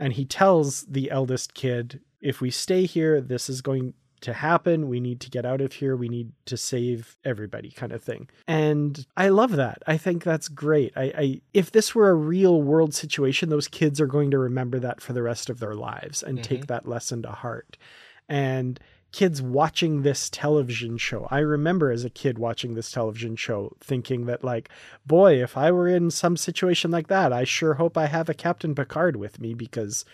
and he tells the eldest kid, if we stay here, this is going to happen. We need to get out of here. We need to save everybody, kind of thing. And I love that. I think that's great. I if this were a real world situation, those kids are going to remember that for the rest of their lives and take that lesson to heart. And kids watching this television show, I remember as a kid watching this television show thinking that, like, boy, if I were in some situation like that, I sure hope I have a Captain Picard with me, because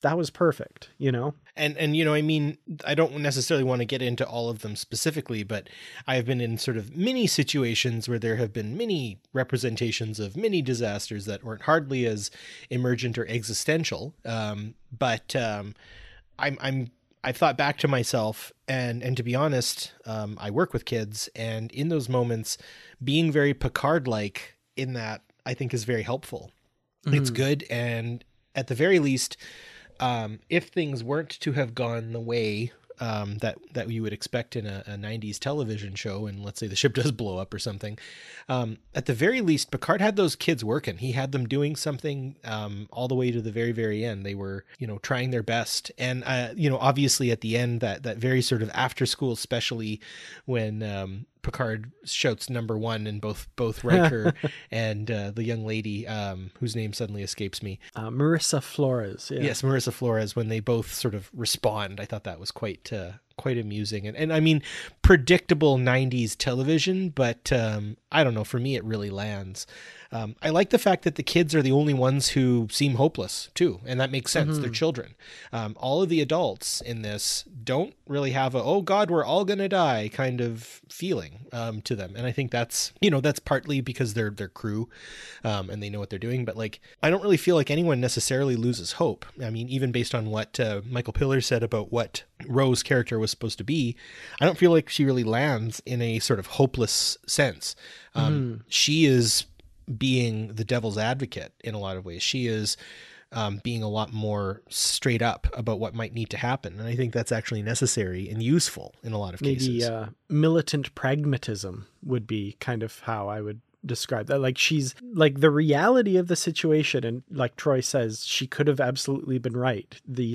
that was perfect, you know? And you know, I mean, I don't necessarily want to get into all of them specifically, but I've been in sort of many situations where there have been many representations of many disasters that weren't hardly as emergent or existential. I thought back to myself, and to be honest, I work with kids, and in those moments, being very Picard-like in that, I think, is very helpful. It's good. And at the very least, if things weren't to have gone the way that you would expect in a 90s television show, and let's say the ship does blow up or something, at the very least, Picard had those kids working. He had them doing something all the way to the very, very end. They were, you know, trying their best. And, you know, obviously at the end, that very sort of after school, especially when Picard shouts number one, and both Riker and the young lady whose name suddenly escapes me. Marissa Flores. Yeah. Yes, Marissa Flores, when they both sort of respond. I thought that was quite amusing. And I mean, predictable 90s television, but I don't know, for me, it really lands. I like the fact that the kids are the only ones who seem hopeless too. And that makes sense. They're children. All of the adults in this don't really have a, oh God, we're all going to die kind of feeling to them. And I think that's, you know, that's partly because they're crew and they know what they're doing. But like, I don't really feel like anyone necessarily loses hope. I mean, even based on what Michael Piller said about what Ro's character was supposed to be, I don't feel like she really lands in a sort of hopeless sense. She is being the devil's advocate in a lot of ways. She is being a lot more straight up about what might need to happen. And I think that's actually necessary and useful in a lot of cases. Militant pragmatism would be kind of how I would describe that. Like, she's like the reality of the situation, and like Troi says, she could have absolutely been right. The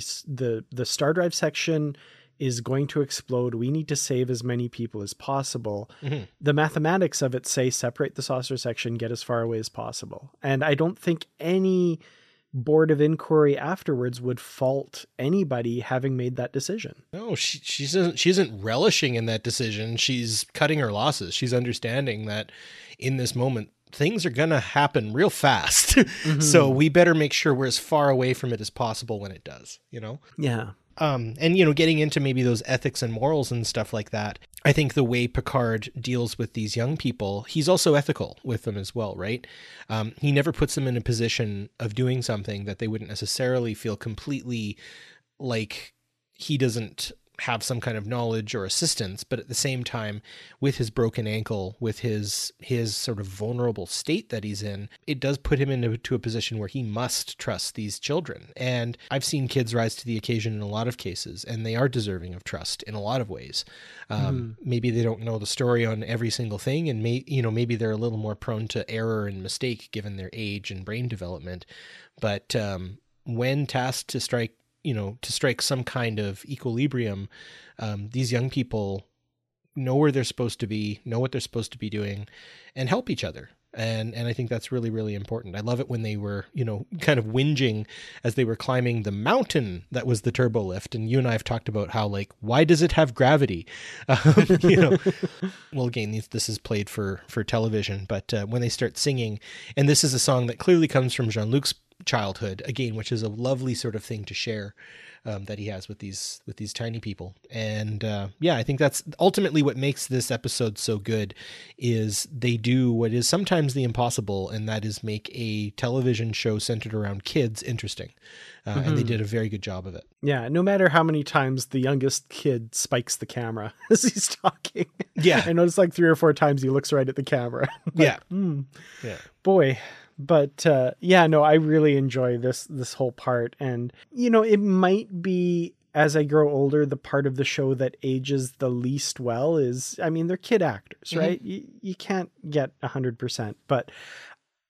star drive section is going to explode. We need to save as many people as possible. The mathematics of it say separate the saucer section, get as far away as possible. And I don't think any board of inquiry afterwards would fault anybody having made that decision. No, she isn't relishing in that decision. She's cutting her losses. She's understanding that in this moment, things are going to happen real fast. So we better make sure we're as far away from it as possible when it does, you know? Yeah. And, you know, getting into maybe those ethics and morals and stuff like that, I think the way Picard deals with these young people, he's also ethical with them as well, right? He never puts them in a position of doing something that they wouldn't necessarily feel completely like he doesn't have some kind of knowledge or assistance, but at the same time, with his broken ankle, with his sort of vulnerable state that he's in, it does put him into a position where he must trust these children. And I've seen kids rise to the occasion in a lot of cases, and they are deserving of trust in a lot of ways. Maybe they don't know the story on every single thing, and maybe they're a little more prone to error and mistake given their age and brain development. But when tasked to strike some kind of equilibrium, these young people know where they're supposed to be, know what they're supposed to be doing, and help each other. And I think that's really, really important. I love it when they were, you know, kind of whinging as they were climbing the mountain that was the turbolift. And you and I have talked about how, like, why does it have gravity? You know, well, again, this is played for television, but when they start singing, and this is a song that clearly comes from Jean-Luc's childhood again, which is a lovely sort of thing to share that he has with these tiny people. And yeah, I think that's ultimately what makes this episode so good, is they do what is sometimes the impossible, and that is make a television show centered around kids interesting. Mm-hmm. And they did a very good job of it. Yeah. No matter how many times the youngest kid spikes the camera as he's talking. Yeah. I noticed like 3 or 4 times he looks right at the camera. Like, yeah. Mm, yeah. Boy. But yeah, no, I really enjoy this whole part. And, you know, it might be, as I grow older, the part of the show that ages the least well is, I mean, they're kid actors, mm-hmm. right? You can't get 100%, but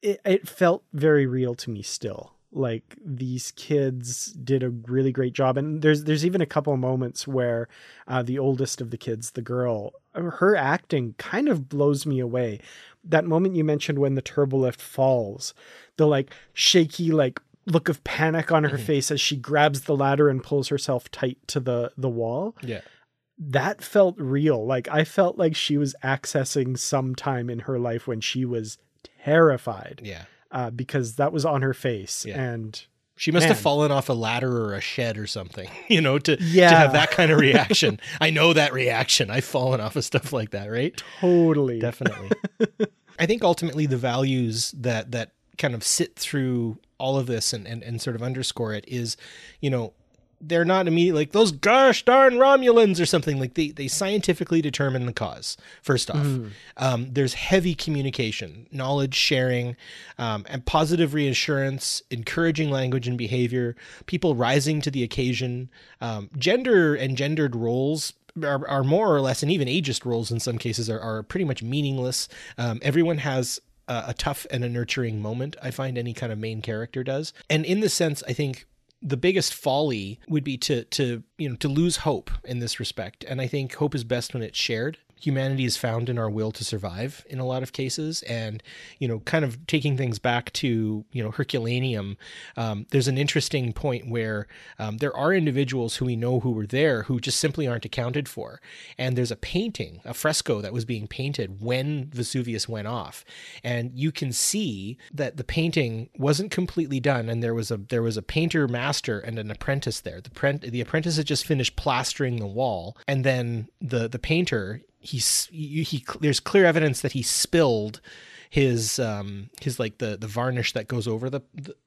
it felt very real to me still. Like these kids did a really great job. And there's even a couple of moments where the oldest of the kids, the girl, her acting kind of blows me away. That moment you mentioned when the turbolift falls, the like shaky, like look of panic on her mm-hmm. face as she grabs the ladder and pulls herself tight to the wall. Yeah. That felt real. Like I felt like she was accessing some time in her life when she was terrified. Yeah. Because that was on her face, yeah. and she must have fallen off a ladder or a shed or something, you know, to have that kind of reaction. I know that reaction. I've fallen off of stuff like that, right? Totally. Definitely. I think ultimately the values that kind of sit through all of this and sort of underscore it is, you know, they're not immediately like those gosh darn Romulans or something. Like they scientifically determine the cause. First off, there's heavy communication, knowledge sharing, and positive reassurance, encouraging language and behavior, people rising to the occasion, gender and gendered roles are more or less, and even ageist roles in some cases are pretty much meaningless. Everyone has a tough and a nurturing moment. I find any kind of main character does. And in this sense, I think, the biggest folly would be to lose hope in this respect. And I think hope is best when it's shared. Humanity is found in our will to survive in a lot of cases. And, you know, kind of taking things back to, you know, Herculaneum, there's an interesting point where there are individuals who we know who were there who just simply aren't accounted for. And there's a painting, a fresco that was being painted when Vesuvius went off. And you can see that the painting wasn't completely done. And there was a painter master and an apprentice there. The apprentice had just finished plastering the wall. And then the painter... there's clear evidence that he spilled his like the varnish that goes over the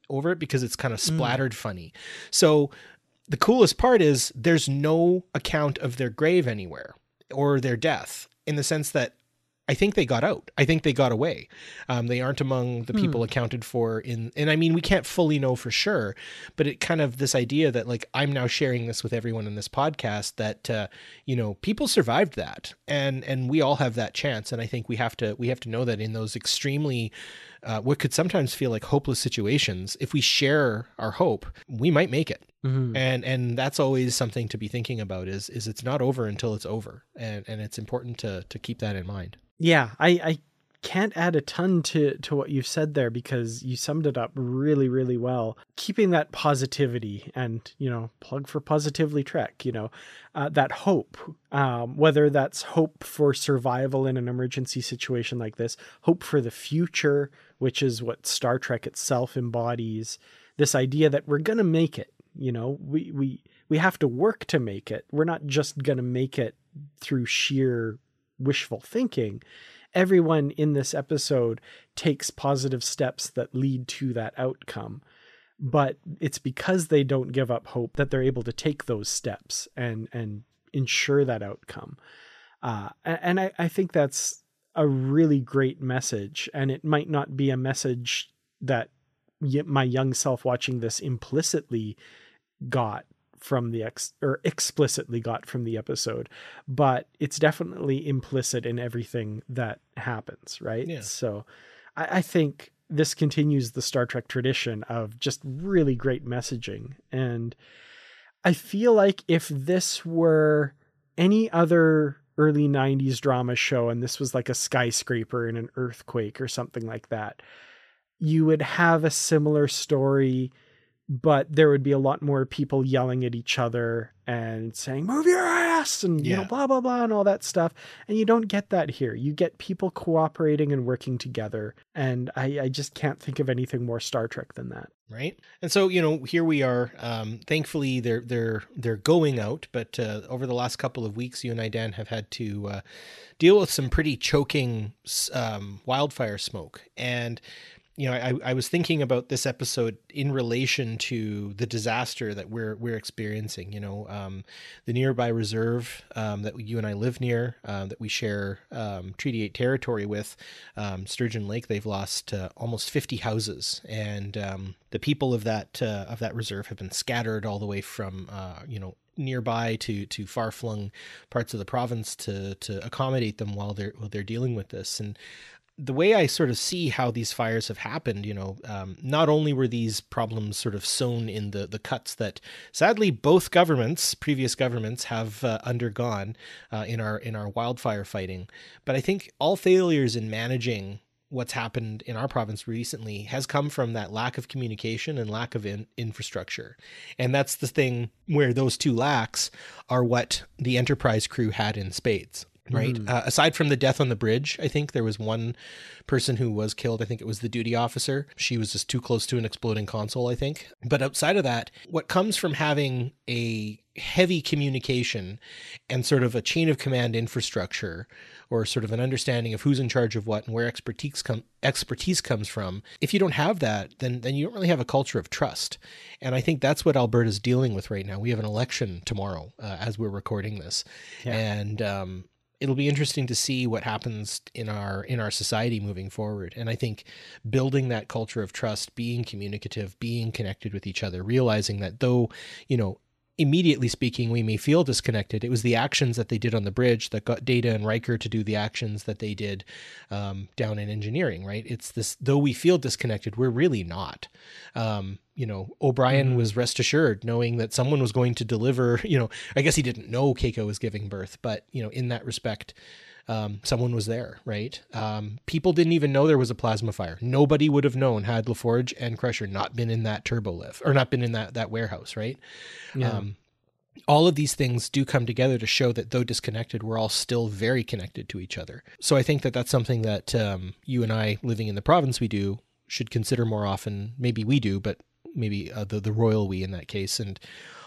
over it, because it's kind of splattered funny. So the coolest part is there's no account of their grave anywhere or their death, in the sense that I think they got out. I think they got away. They aren't among the people accounted for in, and I mean, we can't fully know for sure, but it kind of this idea that like, I'm now sharing this with everyone in this podcast that, you know, people survived that and we all have that chance. And I think we have to know that in those extremely, what could sometimes feel like hopeless situations, if we share our hope, we might make it. Mm-hmm. And that's always something to be thinking about is it's not over until it's over. And it's important to keep that in mind. Yeah, I can't add a ton to what you've said there, because you summed it up really, really well. Keeping that positivity and, you know, plug for Positively Trek, you know, that hope, whether that's hope for survival in an emergency situation like this, hope for the future, which is what Star Trek itself embodies, this idea that we're going to make it, you know, we have to work to make it. We're not just going to make it through sheer wishful thinking. Everyone in this episode takes positive steps that lead to that outcome, but it's because they don't give up hope that they're able to take those steps and ensure that outcome. And I think that's a really great message, and it might not be a message that my young self watching this implicitly got from the explicitly got from the episode, but it's definitely implicit in everything that happens. Right. Yeah. So I think this continues the Star Trek tradition of just really great messaging. And I feel like if this were any other early 90s drama show, and this was like a skyscraper in an earthquake or something like that, you would have a similar story but there would be a lot more people yelling at each other and saying, move your ass, and you know, blah, blah, blah, and all that stuff. And you don't get that here. You get people cooperating and working together. And I just can't think of anything more Star Trek than that. Right. And so, you know, here we are. Thankfully they're going out, but over the last couple of weeks, you and I, Dan, have had to deal with some pretty choking wildfire smoke. And you know, I was thinking about this episode in relation to the disaster that we're experiencing, you know, the nearby reserve that you and I live near, that we share Treaty 8 territory with, Sturgeon Lake. They've lost almost 50 houses, and the people of that reserve have been scattered all the way from, you know, nearby to far-flung parts of the province to accommodate them while they're dealing with this. And the way I sort of see how these fires have happened, you know, not only were these problems sort of sown in the cuts that sadly both governments, previous governments, have undergone in our wildfire fighting, but I think all failures in managing what's happened in our province recently has come from that lack of communication and lack of infrastructure. And that's the thing where those two lacks are what the Enterprise crew had in spades. Right. Mm. Aside from the death on the bridge, I think there was one person who was killed. I think it was the duty officer. She was just too close to an exploding console, I think. But outside of that, what comes from having a heavy communication and sort of a chain of command infrastructure, or sort of an understanding of who's in charge of what and where expertise comes from. If you don't have that, then you don't really have a culture of trust. And I think that's what Alberta's dealing with right now. We have an election tomorrow as we're recording this. Yeah. And, it'll be interesting to see what happens in our society moving forward. And I think building that culture of trust, being communicative, being connected with each other, realizing that though, you know, immediately speaking, we may feel disconnected. It was the actions that they did on the bridge that got Data and Riker to do the actions that they did down in engineering, right? It's this, though we feel disconnected, we're really not. You know, O'Brien was rest assured knowing that someone was going to deliver, you know, I guess he didn't know Keiko was giving birth, but, you know, in that respect, someone was there, right? People didn't even know there was a plasma fire. Nobody would have known had LaForge and Crusher not been in that turbo lift, or not been in that warehouse, right? Yeah. All of these things do come together to show that though disconnected, we're all still very connected to each other. So I think that that's something that you and I living in the province we do should consider more often. Maybe we do, but maybe the royal we in that case, and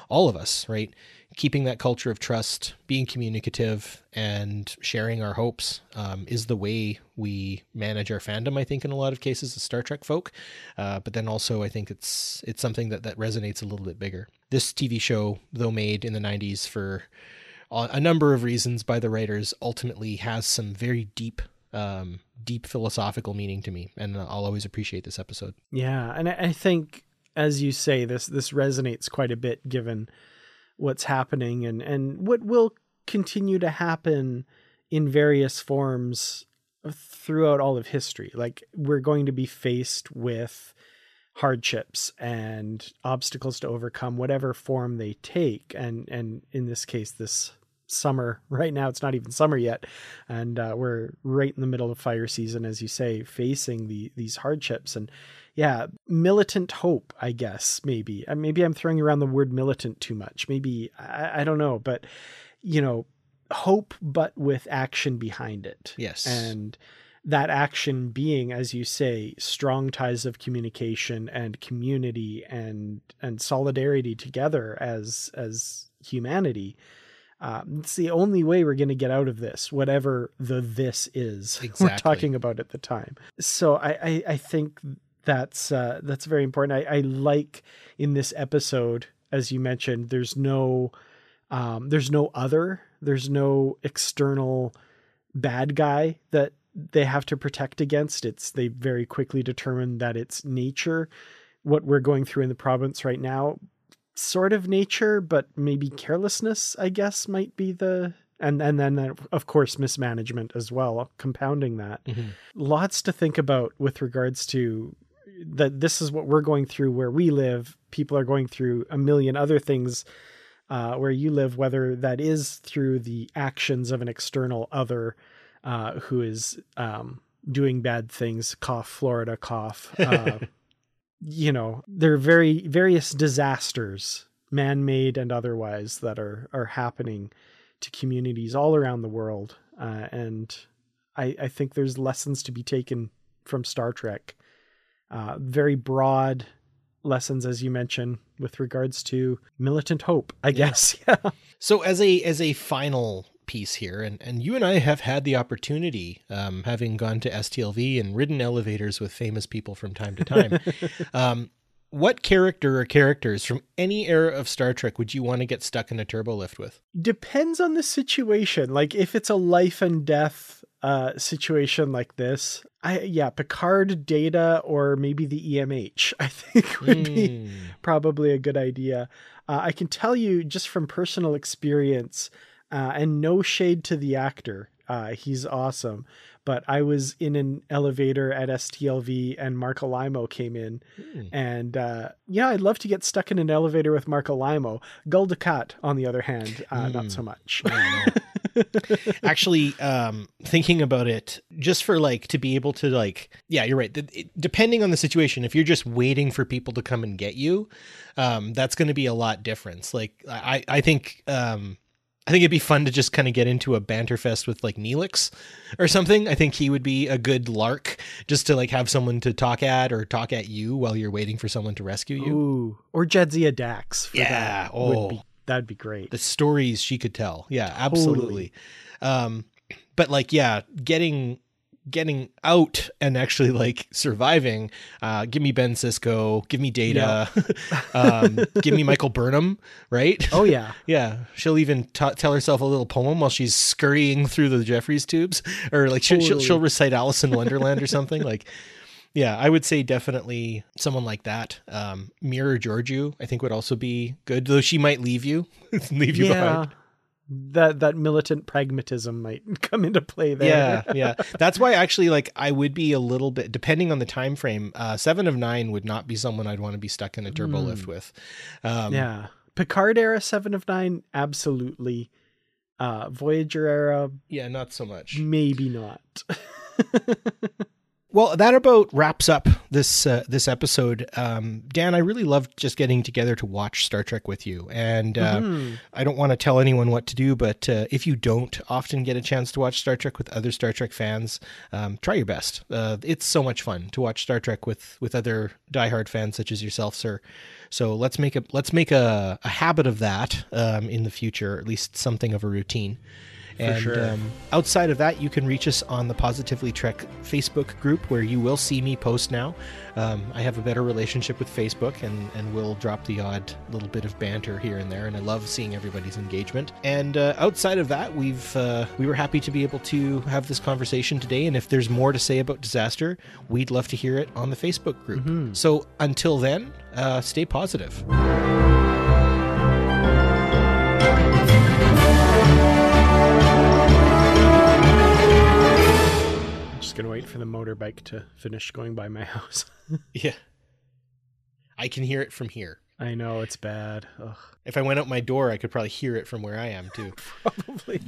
all of us, right? Keeping that culture of trust, being communicative, and sharing our hopes is the way we manage our fandom, I think, in a lot of cases as Star Trek folk. But then also I think it's something that resonates a little bit bigger. This TV show, though made in the 90s for a number of reasons by the writers, ultimately has some very deep philosophical meaning to me. And I'll always appreciate this episode. Yeah. And I think, as you say, this resonates quite a bit given what's happening and what will continue to happen in various forms throughout all of history. Like, we're going to be faced with hardships and obstacles to overcome, whatever form they take. And in this case, this summer, right now, it's not even summer yet. And we're right in the middle of fire season, as you say, facing these hardships. And yeah, militant hope, I guess, maybe. Maybe I'm throwing around the word militant too much. Maybe, I don't know, but, you know, hope, but with action behind it. Yes. And that action being, as you say, strong ties of communication and community and solidarity together as humanity. It's the only way we're going to get out of this, whatever this is exactly. We're talking about at the time. So I think that's very important. I like in this episode, as you mentioned, there's no other, there's no external bad guy that they have to protect against. They very quickly determine that it's nature, what we're going through in the province right now, sort of nature, but maybe carelessness, I guess, might be and then of course mismanagement as well, compounding that. Mm-hmm. Lots to think about with regards to that. This is what we're going through where we live. People are going through a million other things where you live, whether that is through the actions of an external other who is doing bad things, cough, Florida, cough, you know, there are various disasters, man-made and otherwise, that are happening to communities all around the world. And I think there's lessons to be taken from Star Trek. Very broad lessons, as you mentioned, with regards to militant hope, I guess. Yeah. So as a final piece here, and you and I have had the opportunity, having gone to STLV and ridden elevators with famous people from time to time, what character or characters from any era of Star Trek would you want to get stuck in a turbo lift with? Depends on the situation. Like if it's a life and death situation like this, Picard, Data, or maybe the EMH, I think would be probably a good idea. I can tell you just from personal experience, and no shade to the actor, he's awesome. But I was in an elevator at STLV and Marco Limo came in. And I'd love to get stuck in an elevator with Marco Limo. Gul Dukat, on the other hand, not so much. Actually, thinking about it, just for to be able to you're right. Depending on the situation, if you're just waiting for people to come and get you, that's going to be a lot different. I think it'd be fun to just kind of get into a banter fest with Neelix or something. I think he would be a good lark just to have someone to talk at or talk at you while you're waiting for someone to rescue you. Ooh, or Jadzia Dax. That'd be great. The stories she could tell. Yeah, absolutely. Totally. Getting out and actually surviving, give me Ben Sisko, give me Data, give me Michael Burnham, right? Oh yeah. Yeah. She'll even tell herself a little poem while she's scurrying through the Jeffries tubes, or she'll recite Alice in Wonderland or something. Yeah, I would say definitely someone like that. Mira Georgiou, I think, would also be good, though she might leave you behind. That militant pragmatism might come into play there. Yeah. That's why actually, I would be a little bit, depending on the time frame, 7 of 9 would not be someone I'd want to be stuck in a turbo lift with. Picard era 7 of 9, absolutely. Voyager era, yeah, not so much. Maybe not. Well, that about wraps up this episode. Dan, I really loved just getting together to watch Star Trek with you. And I don't want to tell anyone what to do, but if you don't often get a chance to watch Star Trek with other Star Trek fans, try your best. It's so much fun to watch Star Trek with other diehard fans such as yourself, sir. So let's make a habit of that in the future, or at least something of a routine. And outside of that, you can reach us on the Positively Trek Facebook group, where you will see me post now. I have a better relationship with Facebook, and we'll drop the odd little bit of banter here and there. And I love seeing everybody's engagement. And outside of that, we were happy to be able to have this conversation today. And if there's more to say about Disaster, we'd love to hear it on the Facebook group. Mm-hmm. So until then, stay positive. Gonna wait for the motorbike to finish going by my house. Yeah, I can hear it from here. I know, it's bad. Ugh. If I went out my door, I could probably hear it from where I am too. Probably.